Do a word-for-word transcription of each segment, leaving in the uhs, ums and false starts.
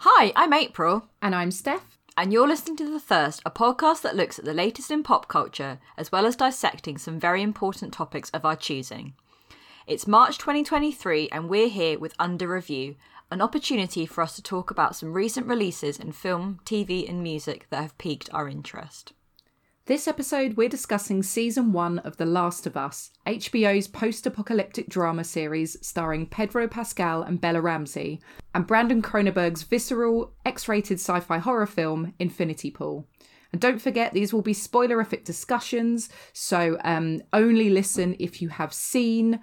Hi, I'm April. And I'm Steph. And you're listening to The Thirst, a podcast that looks at the latest in pop culture, as well as dissecting some very important topics of our choosing. It's March twenty twenty-three and we're here with Under Review, an opportunity for us to talk about some recent releases in film, T V and music that have piqued our interest. This episode we're discussing Season one of The Last of Us, H B O's post-apocalyptic drama series starring Pedro Pascal and Bella Ramsey, and Brandon Cronenberg's visceral, X-rated sci-fi horror film, Infinity Pool. And don't forget, these will be spoilerific discussions, so um, only listen if you have seen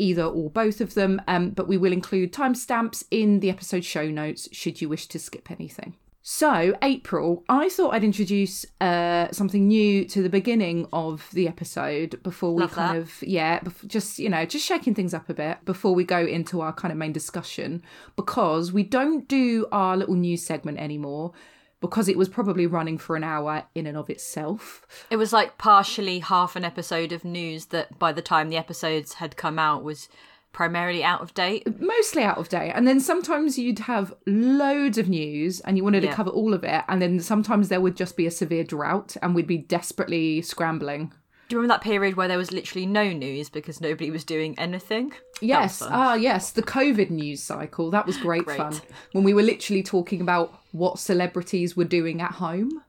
either or both of them, um, but we will include timestamps in the episode show notes should you wish to skip anything. So, April, I thought I'd introduce uh, something new to the beginning of the episode before we Love kind that. of, yeah, just, you know, just shaking things up a bit before we go into our kind of main discussion, because we don't do our little news segment anymore because it was probably running for an hour in and of itself. It was like partially half an episode of news that by the time the episodes had come out was primarily out of date. Mostly out of date. And then sometimes you'd have loads of news and you wanted yeah. to cover all of it. And then sometimes there would just be a severe drought and we'd be desperately scrambling. Do you remember that period where there was literally no news because nobody was doing anything? Yes. Ah, yes. The COVID news cycle. That was great, great fun. When we were literally talking about what celebrities were doing at home.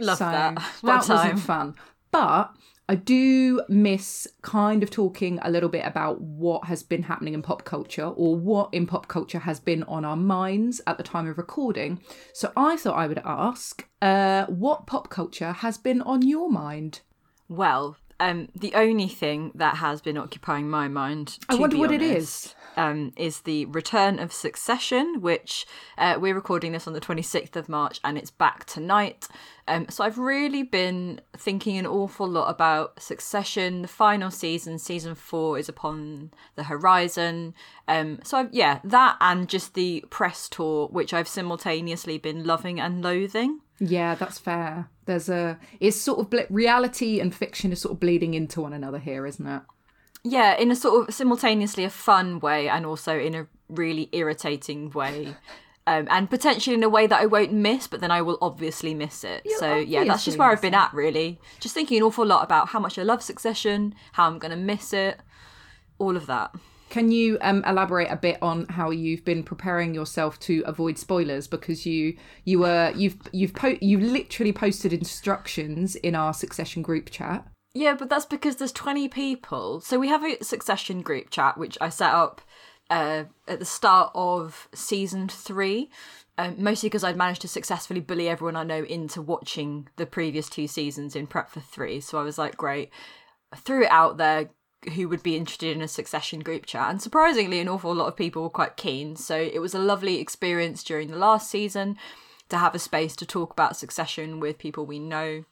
Love so that. That wasn't fun. But I do miss kind of talking a little bit about what has been happening in pop culture or what in pop culture has been on our minds at the time of recording. So I thought I would ask, uh, what pop culture has been on your mind? Well, um, the only thing that has been occupying my mind, I wonder what honest, it is, um, is the return of Succession, which uh, we're recording this on the twenty-sixth of March and it's back tonight. Um, so I've really been thinking an awful lot about Succession. The final season, season four, is upon the horizon. Um, so I've, yeah, that and just the press tour, which I've simultaneously been loving and loathing. Yeah, that's fair. There's a, it's sort of ble- reality and fiction is sort of bleeding into one another here, isn't it? Yeah, in a sort of simultaneously a fun way and also in a really irritating way. Um, and potentially in a way that I won't miss, but then I will obviously miss it. You'll so yeah, that's just where I've been it. at, really. Just thinking an awful lot about how much I love Succession, how I'm going to miss it, all of that. Can you um, elaborate a bit on how you've been preparing yourself to avoid spoilers? Because you you were you've you've po- you literally posted instructions in our Succession group chat. Yeah, but that's because there's twenty people, so we have a Succession group chat which I set up Uh, at the start of season three, um, mostly because I'd managed to successfully bully everyone I know into watching the previous two seasons in prep for three. So I was like, great, I threw it out there, who would be interested in a Succession group chat. And surprisingly, an awful lot of people were quite keen. So it was a lovely experience during the last season to have a space to talk about Succession with people we know.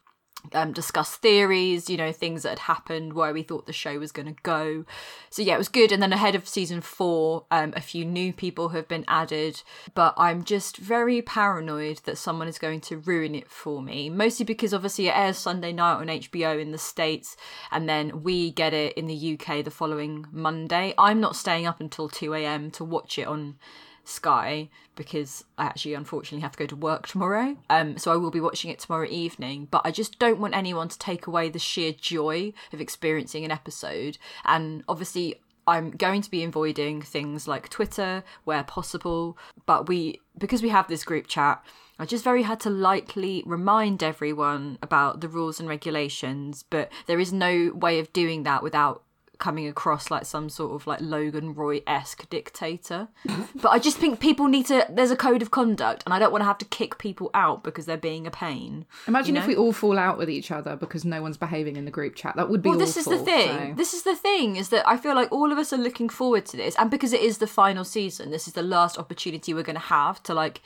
Um, discuss theories, you know, things that had happened, where we thought the show was going to go. So yeah, it was good. And then ahead of season four, um, a few new people have been added, but I'm just very paranoid that someone is going to ruin it for me, mostly because obviously it airs Sunday night on H B O in the States, and then we get it in the U K the following Monday. I'm not staying up until two a.m. to watch it on Sky because I actually unfortunately have to go to work tomorrow, um so I will be watching it tomorrow evening, but I just don't want anyone to take away the sheer joy of experiencing an episode. And obviously I'm going to be avoiding things like Twitter where possible, but we because we have this group chat, I just very had to lightly remind everyone about the rules and regulations, but there is no way of doing that without coming across like some sort of like Logan Roy-esque dictator. But I just think people need to, there's a code of conduct and I don't want to have to kick people out because they're being a pain. Imagine you know? if we all fall out with each other because no one's behaving in the group chat. That would be awful. Well, this awful, is the thing. So. This is the thing is that I feel like all of us are looking forward to this, and because it is the final season, this is the last opportunity we're going to have to like,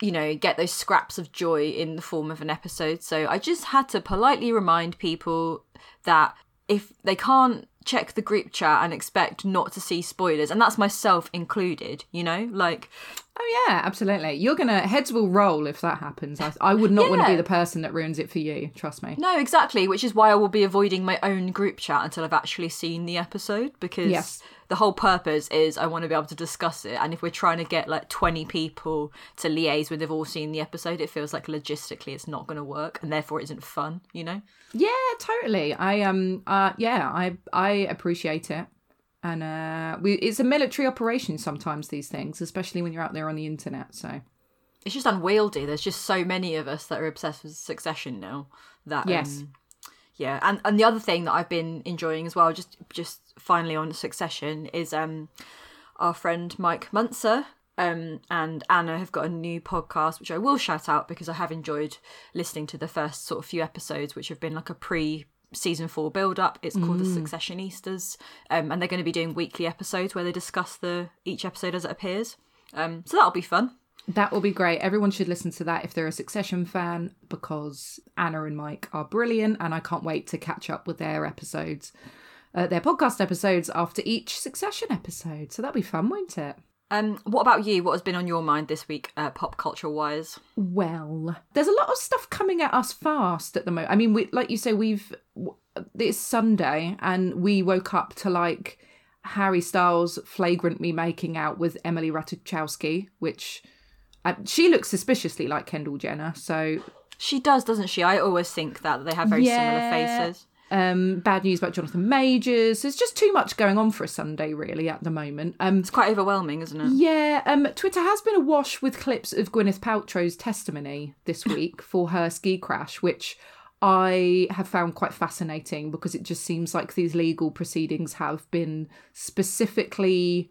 you know, get those scraps of joy in the form of an episode. So I just had to politely remind people that if they can't check the group chat and expect not to see spoilers, and that's myself included, you know, like, oh yeah, absolutely, you're gonna, heads will roll if that happens. I, I would not yeah. want to be the person that ruins it for you, trust me. No, exactly, which is why I will be avoiding my own group chat until I've actually seen the episode, because yes. the whole purpose is I want to be able to discuss it, and if we're trying to get like twenty people to liaise when they've all seen the episode, it feels like logistically it's not going to work, and therefore it isn't fun, you know. Yeah, totally. I um uh yeah I I appreciate it. And uh, we, it's a military operation sometimes, these things, especially when you're out there on the internet. So it's just unwieldy. There's just so many of us that are obsessed with Succession now. That yes, um, yeah. And and the other thing that I've been enjoying as well, just just finally on Succession, is um our friend Mike Munzer um and Anna have got a new podcast, which I will shout out because I have enjoyed listening to the first sort of few episodes, which have been like a pre. season four build up. It's called mm. the Succession Easters, um, and they're going to be doing weekly episodes where they discuss the each episode as it appears, um, so that'll be fun. That will be great. Everyone should listen to that if they're a Succession fan, because Anna and Mike are brilliant, and I can't wait to catch up with their episodes, uh, their podcast episodes after each Succession episode, so that'll be fun, won't it? Um, what about you? What has been on your mind this week, uh, pop culture wise? Well, there's a lot of stuff coming at us fast at the moment. I mean, we, like you say, we've it's Sunday and we woke up to like Harry Styles flagrantly making out with Emily Ratajkowski, which uh, she looks suspiciously like Kendall Jenner. So she does, doesn't she? I always think that they have very yeah. similar faces. Um, bad news about Jonathan Majors. There's just too much going on for a Sunday, really, at the moment. Um, it's quite overwhelming, isn't it? Yeah. Um, Twitter has been awash with clips of Gwyneth Paltrow's testimony this week for her ski crash, which I have found quite fascinating, because it just seems like these legal proceedings have been specifically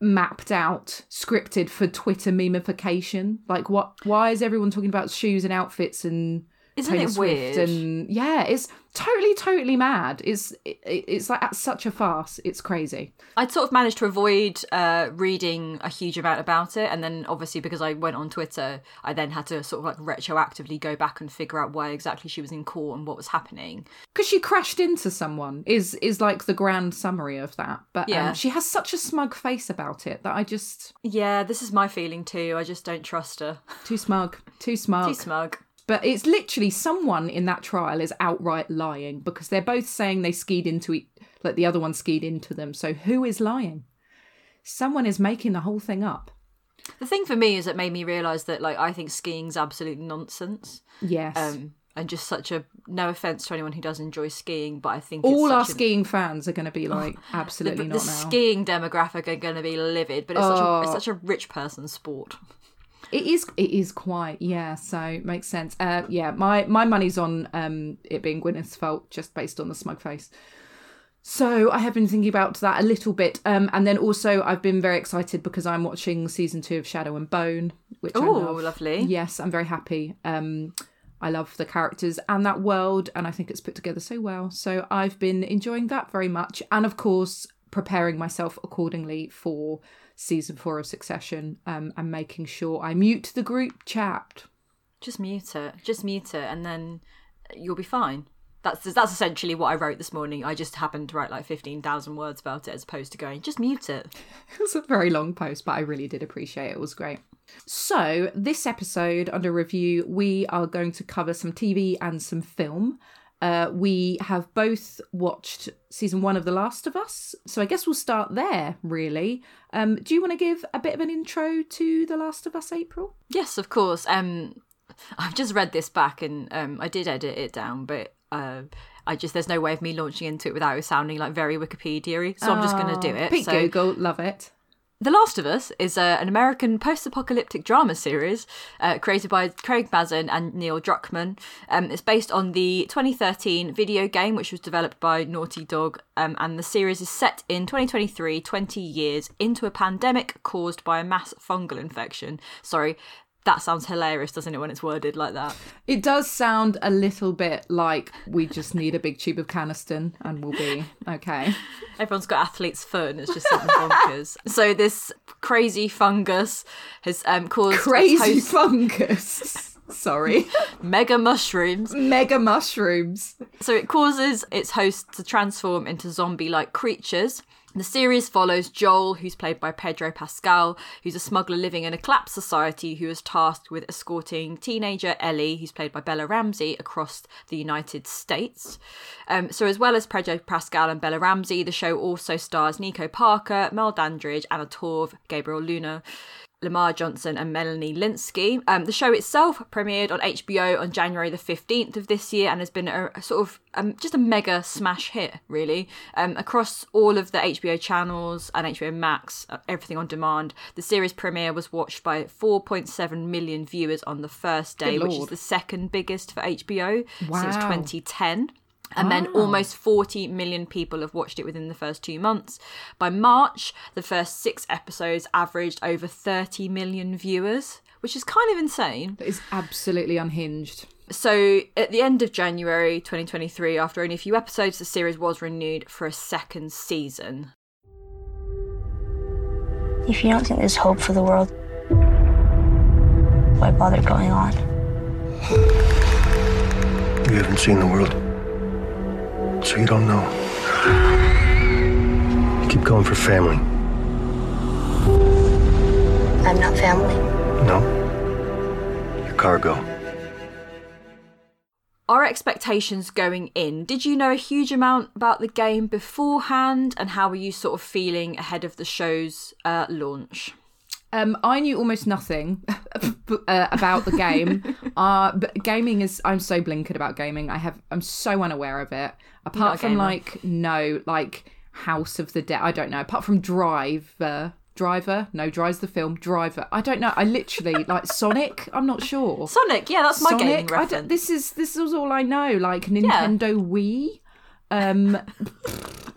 mapped out, scripted for Twitter memification. Like, what? Why is everyone talking about shoes and outfits and... Isn't Taylor it Swift weird? And yeah, it's totally, totally mad. It's it, it's like at such a farce. It's crazy. I'd sort of managed to avoid uh, reading a huge amount about it, and then obviously because I went on Twitter, I then had to sort of like retroactively go back and figure out why exactly she was in court and what was happening. Because she crashed into someone is is like the grand summary of that. But yeah. um, she has such a smug face about it that I just yeah, this is my feeling too. I just don't trust her. Too smug. Too smug. Too smug. But it's literally someone in that trial is outright lying, because they're both saying they skied into it, like the other one skied into them. So who is lying? Someone is making the whole thing up. The thing for me is it made me realise that, like, I think skiing's absolute nonsense. Yes. Um, and just such a, no offence to anyone who does enjoy skiing, but I think it's all our a... skiing fans are going to be like, absolutely the, not the now. The skiing demographic are going to be livid, but it's, oh. such a, it's such a rich person sport. It is. It is quite. Yeah. So makes sense. Uh, yeah. My my money's on um, it being Gwyneth's fault, just based on the smug face. So I have been thinking about that a little bit, um, and then also I've been very excited because I'm watching season two of Shadow and Bone, which oh, love. lovely. Yes, I'm very happy. Um, I love the characters and that world, and I think it's put together so well. So I've been enjoying that very much, and of course preparing myself accordingly for season four of Succession, um, and making sure I mute the group chat. Just mute it. Just mute it, and then you'll be fine. That's that's essentially what I wrote this morning. I just happened to write like fifteen thousand words about it, as opposed to going, just mute it. It was a very long post, but I really did appreciate it. It was great. So this episode under review, we are going to cover some T V and some film. Uh, we have both watched season one of The Last of Us, so I guess we'll start there, really. Um, do you want to give a bit of an intro to The Last of Us, April? Yes, of course. Um, I've just read this back and um, I did edit it down, but uh, I just there's no way of me launching into it without it sounding like very Wikipedia-y, so oh, I'm just going to do it. Pete so. Google, love it. The Last of Us is uh, an American post-apocalyptic drama series uh, created by Craig Mazin and Neil Druckmann. Um, it's based on the twenty thirteen video game, which was developed by Naughty Dog, um, and the series is set in twenty twenty-three, twenty years into a pandemic caused by a mass fungal infection. Sorry, that sounds hilarious, doesn't it, when it's worded like that? It does sound a little bit like we just need a big tube of Canesten and we'll be okay. Everyone's got athlete's foot and it's just something bonkers. So this crazy fungus has um, caused... Crazy host- fungus? Sorry. Mega mushrooms. Mega mushrooms. So it causes its hosts to transform into zombie-like creatures. The series follows Joel, who's played by Pedro Pascal, who's a smuggler living in a collapsed society who is tasked with escorting teenager Ellie, who's played by Bella Ramsey, across the United States. Um, so as well as Pedro Pascal and Bella Ramsey, the show also stars Nico Parker, Mel Dandridge, Anna Torv, Gabriel Luna, Lamar Johnson and Melanie Lynskey. Um, the show itself premiered on H B O on January the fifteenth of this year and has been a, a sort of um, just a mega smash hit, really. Um, across all of the H B O channels and H B O Max, everything on demand, the series premiere was watched by four point seven million viewers on the first day, which is the second biggest for H B O wow. since twenty ten. And wow. then almost forty million people have watched it within the first two months. By March, the first six episodes averaged over thirty million viewers, which is kind of insane. That is absolutely unhinged. So at the end of January twenty twenty-three, after only a few episodes, the series was renewed for a second season. If you don't think there's hope for the world, why bother going on? You haven't seen the world. So you don't know. You keep going for family. I'm not family. No. You're cargo. Our expectations going in. Did you know a huge amount about the game beforehand? And how were you sort of feeling ahead of the show's uh, launch? Um, I knew almost nothing uh, about the game. uh, but gaming is... I'm so blinkered about gaming. I have... I'm so unaware of it. Apart from, like, no, like, House of the Dead. I don't know. Apart from Driver. Driver? No, Drive's the film. Driver. I don't know. I literally... like, Sonic? I'm not sure. Sonic, yeah, that's my Sonic, gaming reference. This is, this is all I know. Like, Nintendo yeah. Wii. Um,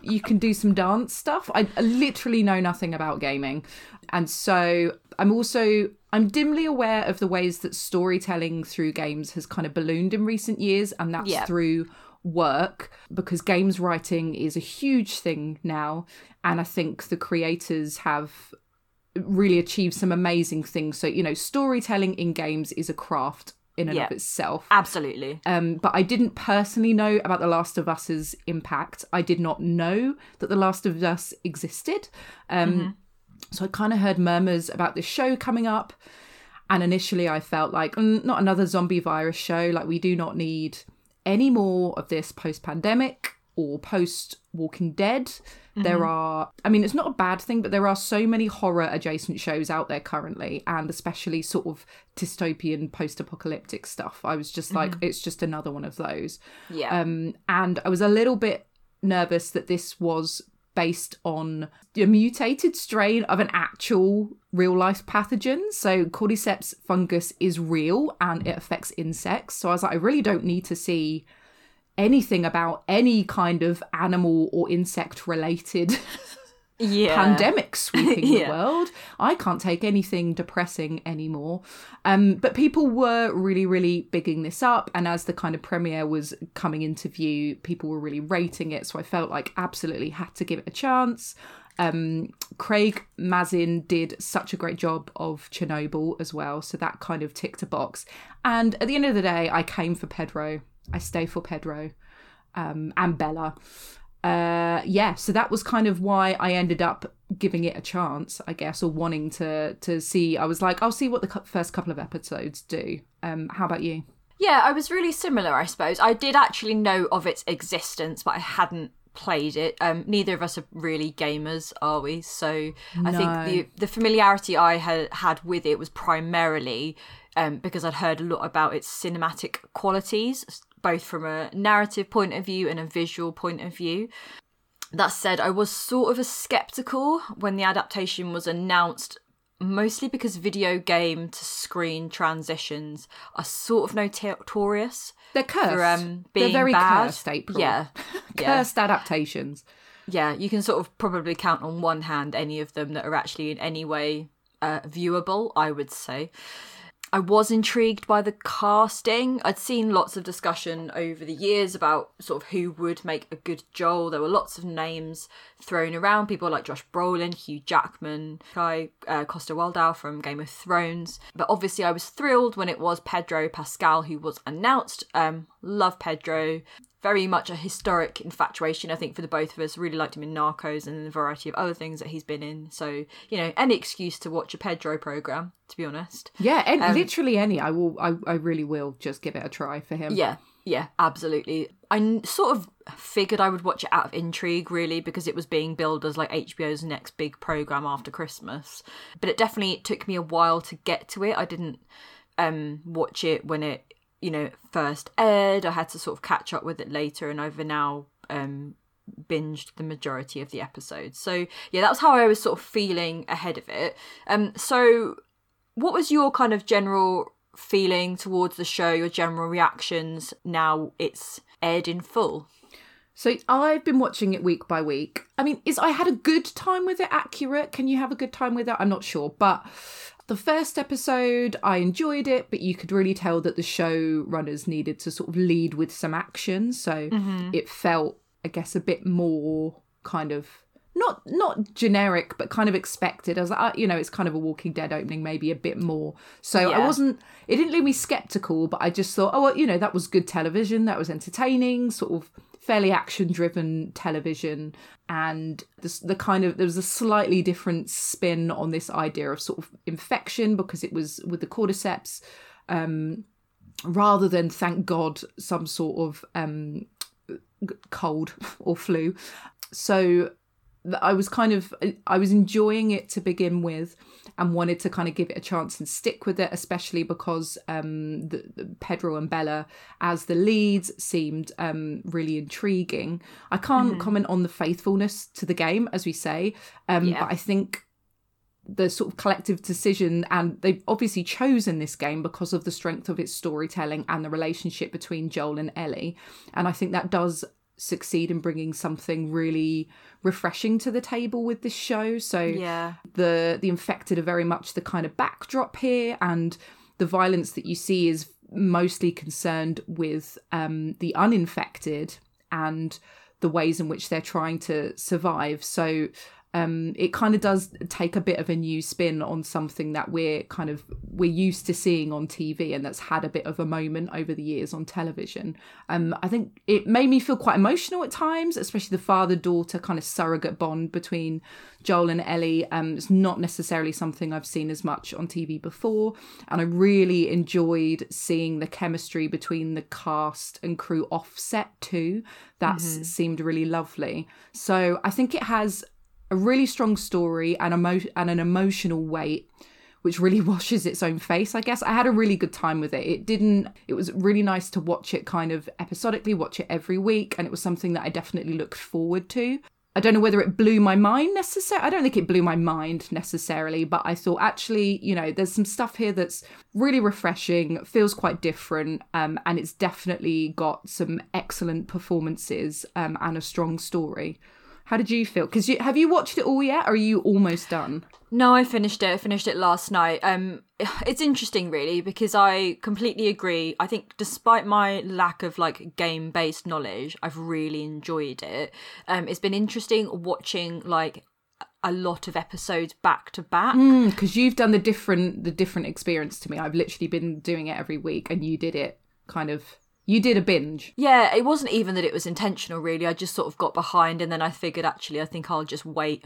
you can do some dance stuff. I literally know nothing about gaming. And so I'm also, I'm dimly aware of the ways that storytelling through games has kind of ballooned in recent years. And that's yeah. through work, because games writing is a huge thing now. And I think the creators have really achieved some amazing things. So, you know, storytelling in games is a craft in and yeah, of itself. Absolutely. Um, but I didn't personally know about The Last of Us's impact. I did not know that The Last of Us existed. Um mm-hmm. So I kind of heard murmurs about this show coming up. And initially I felt like, mm, not another zombie virus show. Like, we do not need any more of this post-pandemic or post-Walking Dead. Mm-hmm. There are, I mean, it's not a bad thing, but there are so many horror-adjacent shows out there currently, and especially sort of dystopian post-apocalyptic stuff. I was just mm-hmm. like, it's just another one of those. Yeah. Um, and I was a little bit nervous that this was based on a mutated strain of an actual real-life pathogen. So Cordyceps fungus is real and it affects insects. So I was like, I really don't need to see anything about any kind of animal or insect-related yeah. pandemic sweeping yeah. the world. I can't take anything depressing anymore. Um, but people were really, really bigging this up. And as the kind of premiere was coming into view, people were really rating it. So I felt like absolutely had to give it a chance. Um, Craig Mazin did such a great job of Chernobyl as well. So that kind of ticked a box. And at the end of the day, I came for Pedro. I stay for Pedro um, and Bella. Uh, yeah, so that was kind of why I ended up giving it a chance, I guess, or wanting to to see. I was like, I'll see what the cu- first couple of episodes do. Um, how about you? Yeah, I was really similar, I suppose. I did actually know of its existence, but I hadn't played it. Um, neither of us are really gamers, are we? So no. I think the, the familiarity I had had with it was primarily um, because I'd heard a lot about its cinematic qualities, both from a narrative point of view and a visual point of view. That said, I was sort of a sceptical when the adaptation was announced, mostly because video game to screen transitions are sort of notorious. They're cursed. For, um, being They're very bad. cursed, April. Yeah. Cursed yeah. adaptations. Yeah, you can sort of probably count on one hand any of them that are actually in any way uh, viewable, I would say. I was intrigued by the casting. I'd seen lots of discussion over the years about sort of who would make a good Joel. There were lots of names thrown around, people like Josh Brolin, Hugh Jackman, Kai uh, Costa Waldau from Game of Thrones. But obviously I was thrilled when it was Pedro Pascal who was announced. Um, love Pedro. Very much a historic infatuation, I think, for the both of us. Really liked him in Narcos and a variety of other things that he's been in. So, you know, any excuse to watch a Pedro programme, to be honest. Yeah, and um, literally any. I will. I, I really will just give it a try for him. Yeah, yeah, absolutely. I sort of figured I would watch it out of intrigue, really, because it was being billed as like H B O's next big programme after Christmas. But it definitely took me a while to get to it. I didn't um, watch it when it, you know, first aired. I had to sort of catch up with it later, and I've now um, binged the majority of the episodes. So yeah, that was how I was sort of feeling ahead of it. Um, so what was your kind of general feeling towards the show, your general reactions now it's aired in full? So I've been watching it week by week. I mean, is I had a good time with it accurate? Can you have a good time with it? I'm not sure, but the first episode, I enjoyed it, but you could really tell that the showrunners needed to sort of lead with some action. So mm-hmm. it felt, I guess, a bit more kind of, not not generic, but kind of expected. I was like, you know, it's kind of a Walking Dead opening, maybe a bit more. So yeah. I wasn't, it didn't leave me sceptical, but I just thought, oh, well, you know, that was good television. That was entertaining, sort of fairly action-driven television. And the, the kind of, there was a slightly different spin on this idea of sort of infection, because it was with the Cordyceps, um, rather than, thank God, some sort of um, cold or flu. So I was kind of, I was enjoying it to begin with and wanted to kind of give it a chance and stick with it, especially because um, the, the Pedro and Bella as the leads seemed um, really intriguing. I can't mm-hmm. comment on the faithfulness to the game, as we say, um, yeah. but I think the sort of collective decision, and they've obviously chosen this game because of the strength of its storytelling and the relationship between Joel and Ellie. And I think that does succeed in bringing something really refreshing to the table with this show. So yeah. the the infected are very much the kind of backdrop here, and the violence that you see is mostly concerned with um, the uninfected and the ways in which they're trying to survive. So um, it kind of does take a bit of a new spin on something that we're kind of we're used to seeing on T V, and that's had a bit of a moment over the years on television. Um, I think it made me feel quite emotional at times, especially the father-daughter kind of surrogate bond between Joel and Ellie. Um, it's not necessarily something I've seen as much on T V before, and I really enjoyed seeing the chemistry between the cast and crew offset too. That mm-hmm. seemed really lovely. So I think it has a really strong story and, emo- and an emotional weight, which really washes its own face, I guess. I had a really good time with it. It didn't, it was really nice to watch it kind of episodically, watch it every week. And it was something that I definitely looked forward to. I don't know whether it blew my mind necessarily. I don't think it blew my mind necessarily, but I thought actually, you know, there's some stuff here that's really refreshing, feels quite different. Um, and it's definitely got some excellent performances um, and a strong story. How did you feel? Because you, have you watched it all yet, or are you almost done? No, I finished it. I finished it last night. Um, it's interesting, really, because I completely agree. I think despite my lack of like game-based knowledge, I've really enjoyed it. Um, it's been interesting watching like a lot of episodes back to back. Because mm, you've done the different the different experience to me. I've literally been doing it every week, and you did it kind of. You did a binge. Yeah, it wasn't even that it was intentional, really. I just sort of got behind, and then I figured, actually, I think I'll just wait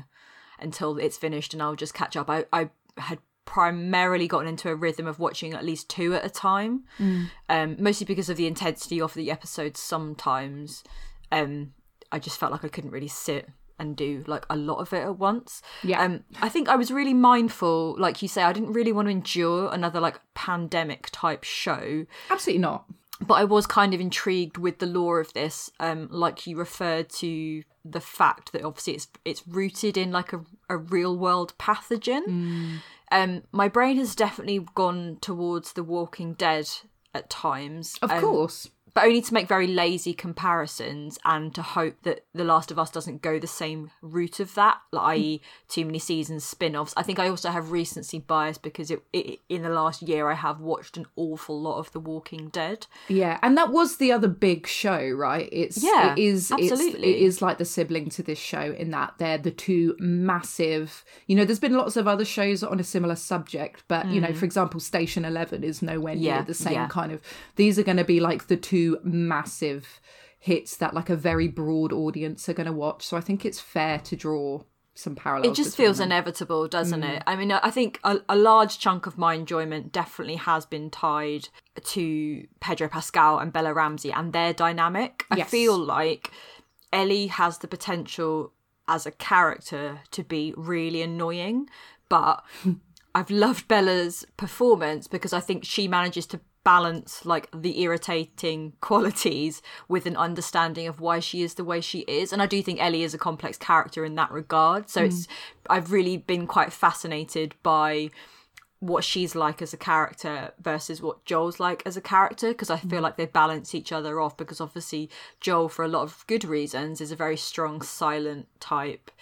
until it's finished and I'll just catch up. I, I had primarily gotten into a rhythm of watching at least two at a time, mm. um, mostly because of the intensity of the episodes sometimes. Um, I just felt like I couldn't really sit and do like a lot of it at once. Yeah. Um, I think I was really mindful, like you say, I didn't really want to endure another like pandemic type show. Absolutely not. But I was kind of intrigued with the lore of this, um, like you referred to the fact that obviously it's it's rooted in like a, a real world pathogen. Mm. Um, my brain has definitely gone towards The Walking Dead at times. Of um, course. but only to make very lazy comparisons and to hope that The Last of Us doesn't go the same route of that, like, that is too many seasons, spin-offs. I think I also have recency bias because it, it, in the last year I have watched an awful lot of The Walking Dead. Yeah, and that was the other big show, right? It's, yeah, it is, absolutely. It's, it is like the sibling to this show in that they're the two massive, you know, there's been lots of other shows on a similar subject, but, mm. you know, for example, Station Eleven is nowhere near yeah, the same yeah. kind of, these are going to be like the two massive hits that like a very broad audience are going to watch. So I think it's fair to draw some parallels. It just feels them. inevitable, doesn't mm. it? I mean, I think a, a large chunk of my enjoyment definitely has been tied to Pedro Pascal and Bella Ramsey and their dynamic. I yes. feel like Ellie has the potential as a character to be really annoying, but I've loved Bella's performance because I think she manages to balance like the irritating qualities with an understanding of why she is the way she is. And I do think Ellie is a complex character in that regard, so mm. it's I've really been quite fascinated by what she's like as a character versus what Joel's like as a character, because I feel mm. like they balance each other off, because obviously Joel, for a lot of good reasons, is a very strong, silent type,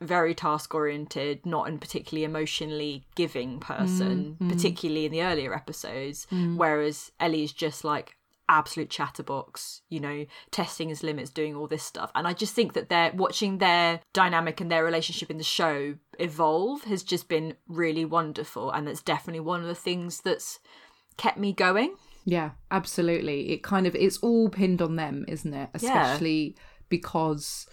very task-oriented, not a particularly emotionally giving person, mm, mm. particularly in the earlier episodes, mm. whereas Ellie's just like absolute chatterbox, you know, testing his limits, doing all this stuff. And I just think that they're watching their dynamic and their relationship in the show evolve has just been really wonderful, and that's definitely one of the things that's kept me going. Yeah, absolutely. It kind of, it's all pinned on them, isn't it? Especially yeah. because...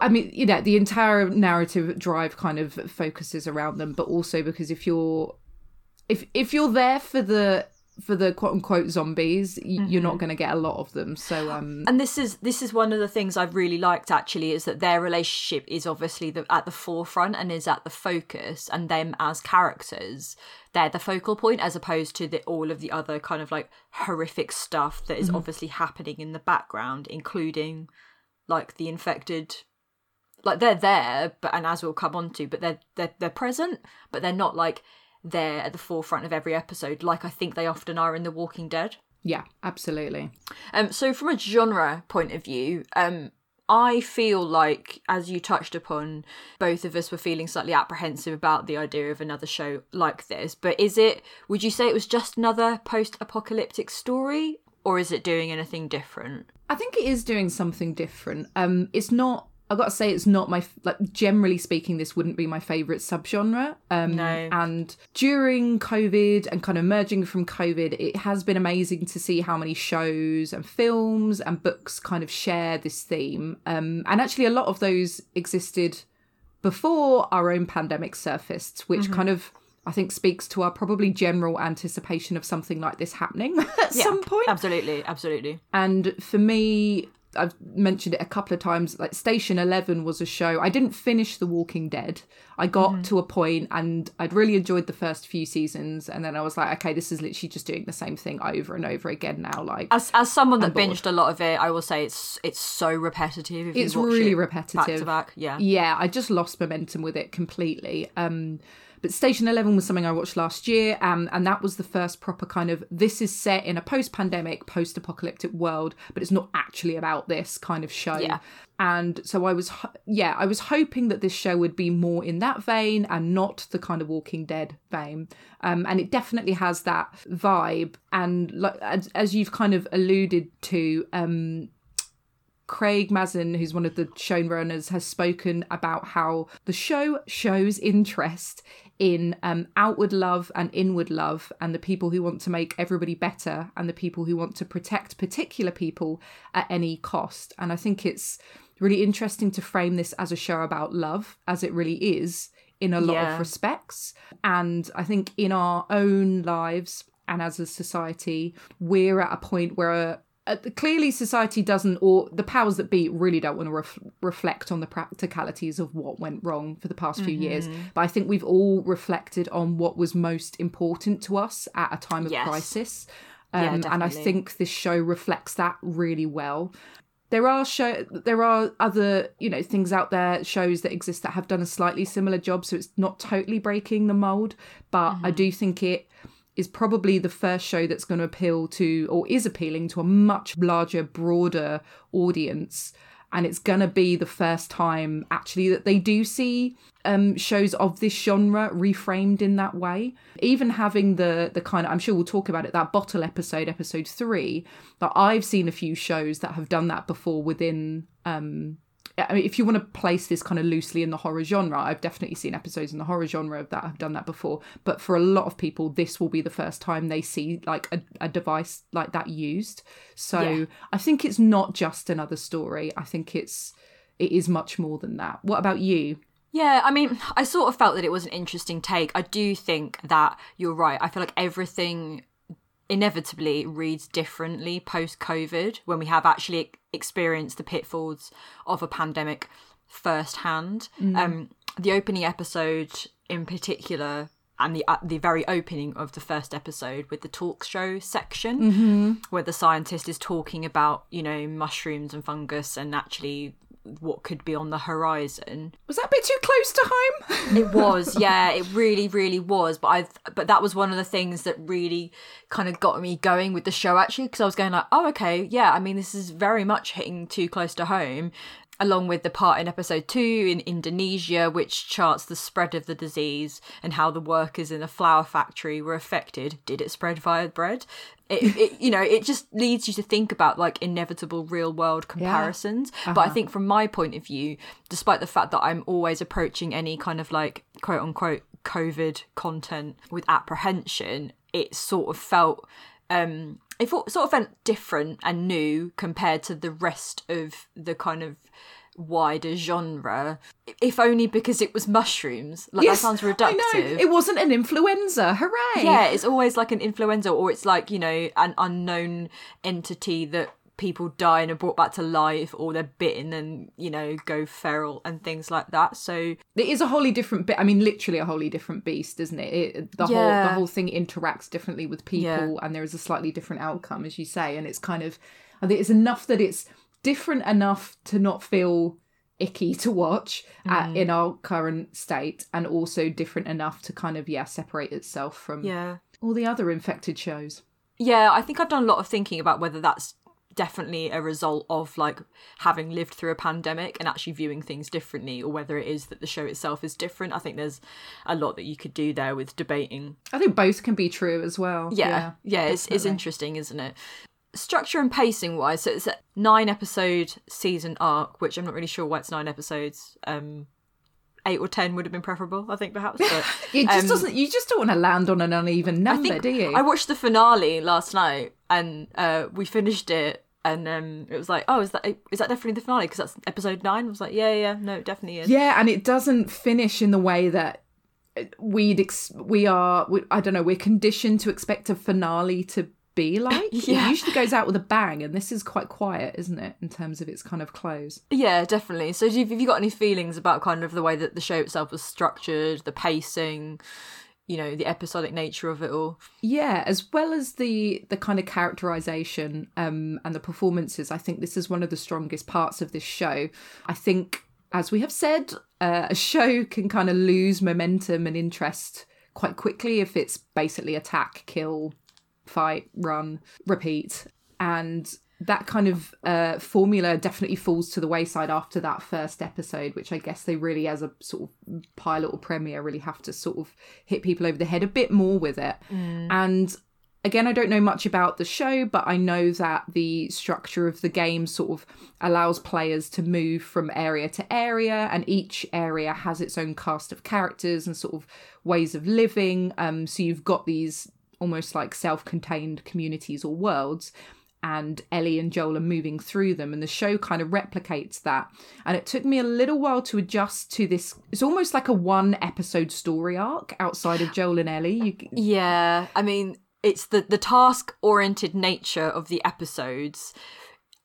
I mean, you know, the entire narrative drive kind of focuses around them, but also because if you're if if you're there for the for the quote unquote zombies, mm-hmm. you're not going to get a lot of them. So, um, and this is this is one of the things I've really liked actually, is that their relationship is obviously the, at the forefront and is at the focus, and them as characters, they're the focal point, as opposed to the, all of the other kind of like horrific stuff that is mm-hmm. obviously happening in the background, including like the infected. Like they're there, but and as we'll come on to, but they're they're they're present, but they're not like they're at the forefront of every episode, like I think they often are in The Walking Dead. Yeah, absolutely. Um, so from a genre point of view, um, I feel like, as you touched upon, both of us were feeling slightly apprehensive about the idea of another show like this. But is it? Would you say it was just another post-apocalyptic story, or is it doing anything different? I think it is doing something different. Um, it's not. I've got to say it's not my, like, generally speaking, this wouldn't be my favourite subgenre. Um, no. And during COVID and kind of emerging from COVID, it has been amazing to see how many shows and films and books kind of share this theme. Um, and actually a lot of those existed before our own pandemic surfaced, which mm-hmm. kind of, I think, speaks to our probably general anticipation of something like this happening at yeah, some point. Absolutely, absolutely. And for me... I've mentioned it a couple of times, like Station Eleven was a show. I didn't finish The Walking Dead. I got mm. to a point and I'd really enjoyed the first few seasons, and then I was like, okay, this is literally just doing the same thing over and over again now. Like, as as someone that binged a lot of it, I will say it's it's so repetitive. If it's you watch really it repetitive, back to back. Yeah, yeah. I just lost momentum with it completely. Um, but Station Eleven was something I watched last year, um, and that was the first proper kind of, this is set in a post-pandemic, post-apocalyptic world, but it's not actually about this kind of show. Yeah. And so I was, ho- yeah, I was hoping that this show would be more in that vein and not the kind of Walking Dead vein. Um, and it definitely has that vibe. And like, as, as you've kind of alluded to, um, Craig Mazin, who's one of the showrunners, has spoken about how the show shows interest in um, outward love and inward love, and the people who want to make everybody better and the people who want to protect particular people at any cost. And I think it's really interesting to frame this as a show about love, as it really is in a lot yeah. of respects. And I think in our own lives and as a society, we're at a point where Uh, clearly society doesn't, or the powers that be really don't want to ref- reflect on the practicalities of what went wrong for the past mm-hmm. few years. But I think we've all reflected on what was most important to us at a time of yes. crisis. Um, yeah, definitely. And I think this show reflects that really well. There are show, there are other, you know, things out there, shows that exist that have done a slightly similar job. So it's not totally breaking the mold, but mm-hmm. I do think it is probably the first show that's going to appeal to, or is appealing to, a much larger, broader audience. And it's going to be the first time, actually, that they do see um, shows of this genre reframed in that way. Even having the the kind of, I'm sure we'll talk about it, that bottle episode, episode three, that I've seen a few shows that have done that before within... Um, I mean, if you want to place this kind of loosely in the horror genre, I've definitely seen episodes in the horror genre that have done that before. But for a lot of people, this will be the first time they see like a, a device like that used. So yeah. I think it's not just another story. I think it's it is much more than that. What about you? Yeah, I mean, I sort of felt that it was an interesting take. I do think that you're right. I feel like everything inevitably reads differently post-COVID when we have actually experienced the pitfalls of a pandemic firsthand. Mm. Um, the opening episode in particular, and the uh, the very opening of the first episode with the talk show section, mm-hmm. where the scientist is talking about, you know, mushrooms and fungus and actually what could be on the horizon. Was that a bit too close to home? It was, yeah, it really, really was. But I've, but that was one of the things that really kind of got me going with the show, actually, because I was going like, oh, okay, yeah, I mean, this is very much hitting too close to home, along with the part in episode two in Indonesia, which charts the spread of the disease and how the workers in a flour factory were affected. Did it spread via bread? It, it, you know, it just leads you to think about like inevitable real world comparisons. Yeah. Uh-huh. But I think from my point of view, despite the fact that I'm always approaching any kind of like quote unquote COVID content with apprehension, it sort of felt... Um, it sort of felt different and new compared to the rest of the kind of wider genre, if only because it was mushrooms. Like, yes, that sounds reductive. I know. It wasn't an influenza. Hooray! Yeah, it's always like an influenza, or it's like, you know, an unknown entity that people die and are brought back to life, or they're bitten and, you know, go feral and things like that. So it is a wholly different bit. I mean, literally a wholly different beast, isn't it? It the yeah. whole the whole thing interacts differently with people, yeah. and there is a slightly different outcome, as you say. And it's kind of, I think it's enough that it's different enough to not feel icky to watch mm. at, in our current state, and also different enough to kind of yeah separate itself from yeah. all the other infected shows. Yeah, I think I've done a lot of thinking about whether that's definitely a result of like having lived through a pandemic and actually viewing things differently, or whether it is that the show itself is different. I think there's a lot that you could do there with debating. I think both can be true as well. Yeah. Yeah, yeah it's, it's interesting, isn't it? Structure and pacing wise, so it's a nine episode season arc, which I'm not really sure why it's nine episodes. Um, Eight or ten would have been preferable, I think, perhaps. But, it just um, doesn't. You just don't want to land on an uneven number, I think, do you? I watched the finale last night, and uh, we finished it, and um, it was like, oh, is that is that definitely the finale? Because that's episode nine. I was like, yeah, yeah, no, it definitely is. Yeah, and it doesn't finish in the way that we'd ex- we are. We, I don't know. We're conditioned to expect a finale to be like. Yeah. It usually goes out with a bang, and this is quite quiet, isn't it, in terms of its kind of close? Yeah, definitely. So have you got any feelings about kind of the way that the show itself was structured, the pacing, you know, the episodic nature of it all? Yeah, as well as the the kind of characterization um, and the performances. I think this is one of the strongest parts of this show. I think, as we have said, uh, a show can kind of lose momentum and interest quite quickly if it's basically attack, kill, fight, run, repeat, and that kind of uh, formula definitely falls to the wayside after that first episode, which I guess they really, as a sort of pilot or premiere, really have to sort of hit people over the head a bit more with it. Mm. And again, I don't know much about the show, but I know that the structure of the game sort of allows players to move from area to area, and each area has its own cast of characters and sort of ways of living. Um, so you've got these almost like self-contained communities or worlds, and Ellie and Joel are moving through them, and the show kind of replicates that. And it took me a little while to adjust to this. It's almost like a one episode story arc outside of Joel and Ellie. You... Yeah, I mean, it's the, the task-oriented nature of the episodes,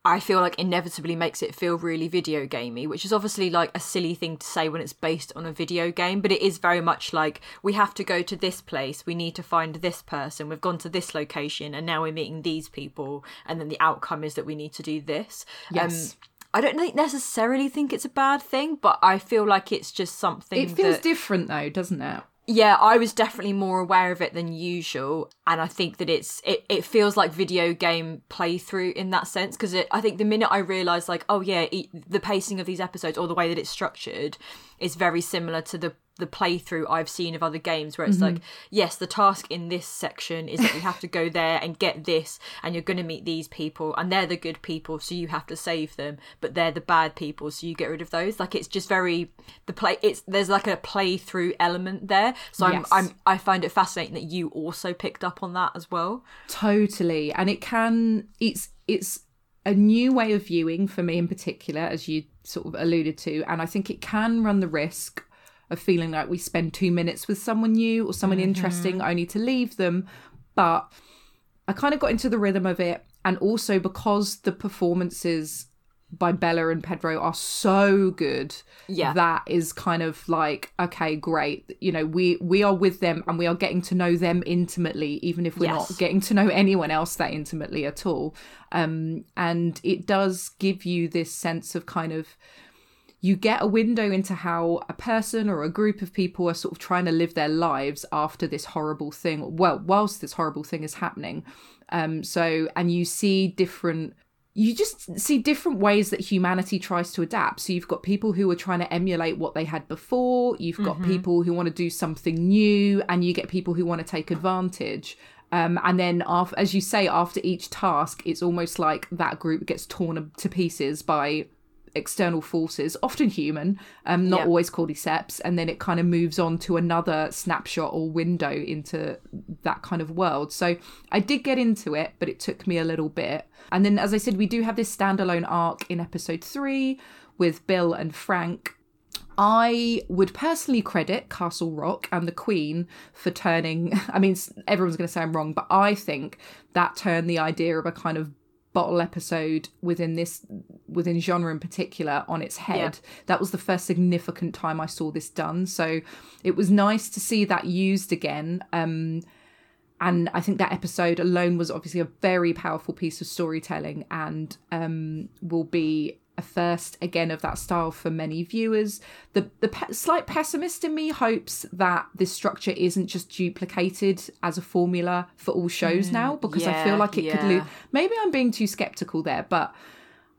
I feel like, inevitably makes it feel really video gamey, which is obviously like a silly thing to say when it's based on a video game, but it is very much like, we have to go to this place, we need to find this person, we've gone to this location, and now we're meeting these people, and then the outcome is that we need to do this. Yes. Um, I don't think necessarily think it's a bad thing, but I feel like it's just something. It feels that... different though, doesn't it? Yeah, I was definitely more aware of it than usual. And I think that it's it, it feels like video game playthrough in that sense, because I think the minute I realised, like, oh yeah, it, the pacing of these episodes or the way that it's structured is very similar to the, the playthrough I've seen of other games, where it's mm-hmm. like, yes, the task in this section is that you have to go there and get this, and you're going to meet these people, and they're the good people, so you have to save them, but they're the bad people, so you get rid of those. Like, it's just very the play. It's there's like a playthrough element there. So yes. I'm, I'm I find it fascinating that you also picked up on that as well. Totally, and it can it's it's a new way of viewing for me in particular, as you sort of alluded to, and I think it can run the risk of feeling like we spend two minutes with someone new or someone mm-hmm. interesting only to leave them. But I kind of got into the rhythm of it. And also because the performances by Bella and Pedro are so good, yeah. that is kind of like, okay, great. You know, we, we are with them and we are getting to know them intimately, even if we're yes. not getting to know anyone else that intimately at all. Um, and it does give you this sense of kind of, you get a window into how a person or a group of people are sort of trying to live their lives after this horrible thing, well, whilst this horrible thing is happening. Um, so, and you see different, you just see different ways that humanity tries to adapt. So you've got people who are trying to emulate what they had before. You've got mm-hmm. people who want to do something new, and you get people who want to take advantage. Um, and then, after, as you say, after each task, it's almost like that group gets torn to pieces by external forces, often human, um, not yeah. always cordyceps, and then it kind of moves on to another snapshot or window into that kind of world. So I did get into it, but it took me a little bit. And then, as I said, we do have this standalone arc in episode three with Bill and Frank. I would personally credit Castle Rock and the Queen for turning, I mean, everyone's going to say I'm wrong, but I think that turned the idea of a kind of bottle episode within this within genre in particular on its head. Yeah. That was the first significant time I saw this done, so it was nice to see that used again. Um and I think that episode alone was obviously a very powerful piece of storytelling, and um will be a first again of that style for many viewers. The the pe- slight pessimist in me hopes that this structure isn't just duplicated as a formula for all shows mm, now, because yeah, I feel like it yeah. could lose. Maybe I'm being too skeptical there, but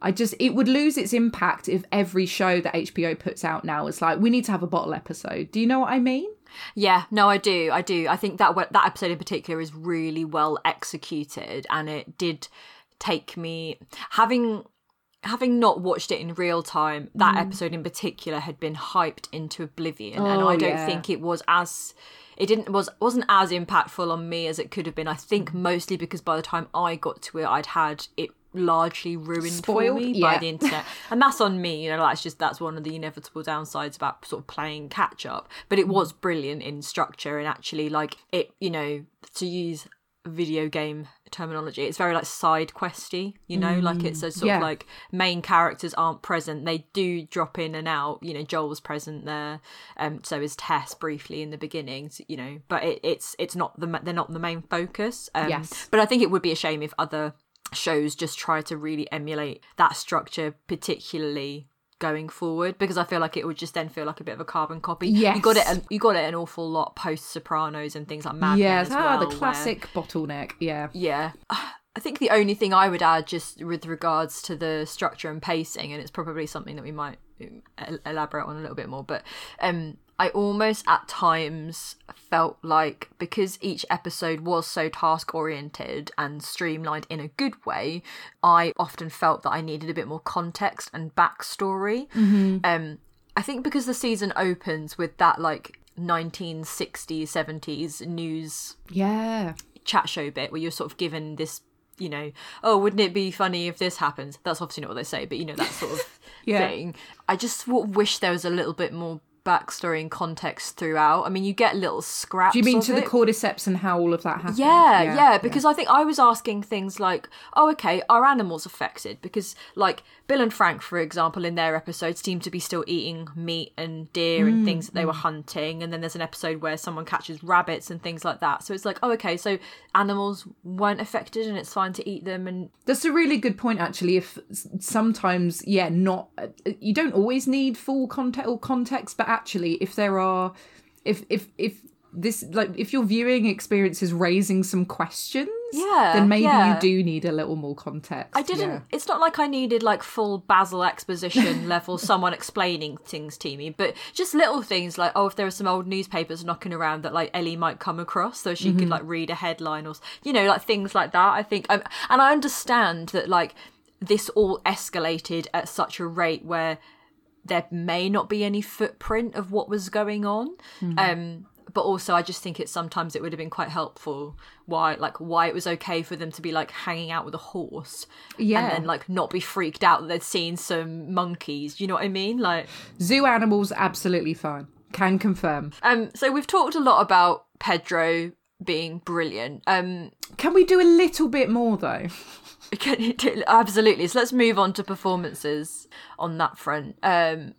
I just it would lose its impact if every show that H B O puts out now is like, we need to have a bottle episode. Do you know what I mean? Yeah, no, I do. I do. I think that that episode in particular is really well executed, and it did take me having. Having not watched it in real time, that mm. episode in particular had been hyped into oblivion, oh, and I don't yeah. think it was as it didn't was wasn't as impactful on me as it could have been. I think mostly because by the time I got to it, I'd had it largely ruined Spoiled? for me yeah. by the internet, and that's on me. You know, that's just that's one of the inevitable downsides about sort of playing catch up. But it was brilliant in structure, and actually, like it, you know, to use video game terminology, it's very like side questy, you know, mm, like it's a sort yeah. of like main characters aren't present, they do drop in and out, you know. Joel's present there, um so is Tess briefly in the beginning, so, you know, but it, it's it's not the they're not the main focus. Um yes. But I think it would be a shame if other shows just try to really emulate that structure, particularly going forward, because I feel like it would just then feel like a bit of a carbon copy. Yes. You got it you got it an awful lot post-Sopranos and things like Mad yeah, Men as well. Yeah, the classic where, bottleneck, yeah. Yeah. I think the only thing I would add just with regards to the structure and pacing, and it's probably something that we might elaborate on a little bit more, but um, I almost at times felt like because each episode was so task-oriented and streamlined in a good way, I often felt that I needed a bit more context and backstory. Mm-hmm. Um, I think because the season opens with that like nineteen sixties, seventies news yeah. chat show bit where you're sort of given this, you know, oh, wouldn't it be funny if this happens? That's obviously not what they say, but you know, that sort of yeah. thing. I just sort of wish there was a little bit more backstory and context throughout. I mean, you get little scraps. Do you mean to it. the cordyceps and how all of that happened? Yeah, yeah, yeah, because yeah. I think I was asking things like, oh, okay, are animals affected? Because, like, Bill and Frank, for example, in their episodes seem to be still eating meat and deer mm, and things that they mm. were hunting, and then there's an episode where someone catches rabbits and things like that. So it's like, oh, okay, so animals weren't affected and it's fine to eat them. And that's a really good point, actually. If sometimes, yeah, not you don't always need full context or context, but actually, if there are, if if if this, like, if your viewing experience is raising some questions, yeah, then maybe yeah. you do need a little more context. I didn't, yeah. it's not like I needed like full Basil exposition level someone explaining things to me, but just little things like, oh, if there are some old newspapers knocking around that like Ellie might come across, so she mm-hmm. could like read a headline, or, you know, like things like that. I think, um, and I understand that like this all escalated at such a rate where there may not be any footprint of what was going on. Mm-hmm. Um, but also I just think it sometimes it would have been quite helpful why like why it was okay for them to be like hanging out with a horse, yeah, and then like not be freaked out that they'd seen some monkeys. You know what I mean? Like, zoo animals, absolutely fine. Can confirm. Um, so we've talked a lot about Pedro being brilliant. Um, can we do a little bit more though? Can you do, absolutely. So let's move on to performances on that front. Um,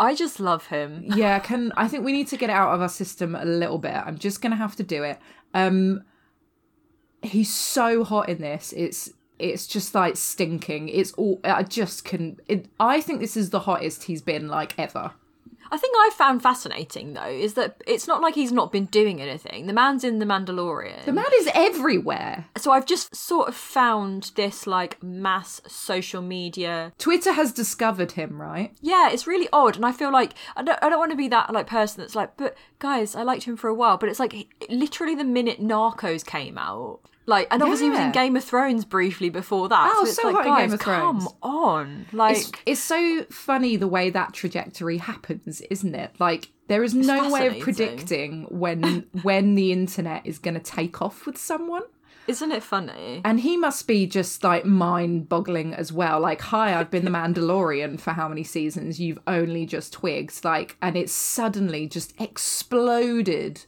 I just love him. Yeah, can I think we need to get it out of our system a little bit. I'm just going to have to do it. Um, he's so hot in this. It's it's just like stinking. It's all I just can. It, I think this is the hottest he's been like ever. I think I found fascinating though is that it's not like he's not been doing anything. The man's in The Mandalorian. The man is everywhere. So I've just sort of found this like mass social media. Twitter has discovered him, right? Yeah, it's really odd, and I feel like I don't. I don't want to be that like person that's like, but guys, I liked him for a while, but it's like he, literally the minute Narcos came out. Like, and obviously yeah. he was in Game of Thrones briefly before that. Oh, so, it's so like, hot guys, in Game of Thrones. Come on. Like, it's, it's so funny the way that trajectory happens, isn't it? Like, there is no way of predicting when when the internet is going to take off with someone. Isn't it funny? And he must be just like mind-boggling as well. Like, hi, I've been The Mandalorian for how many seasons? You've only just twigged. Like, and it's suddenly just exploded.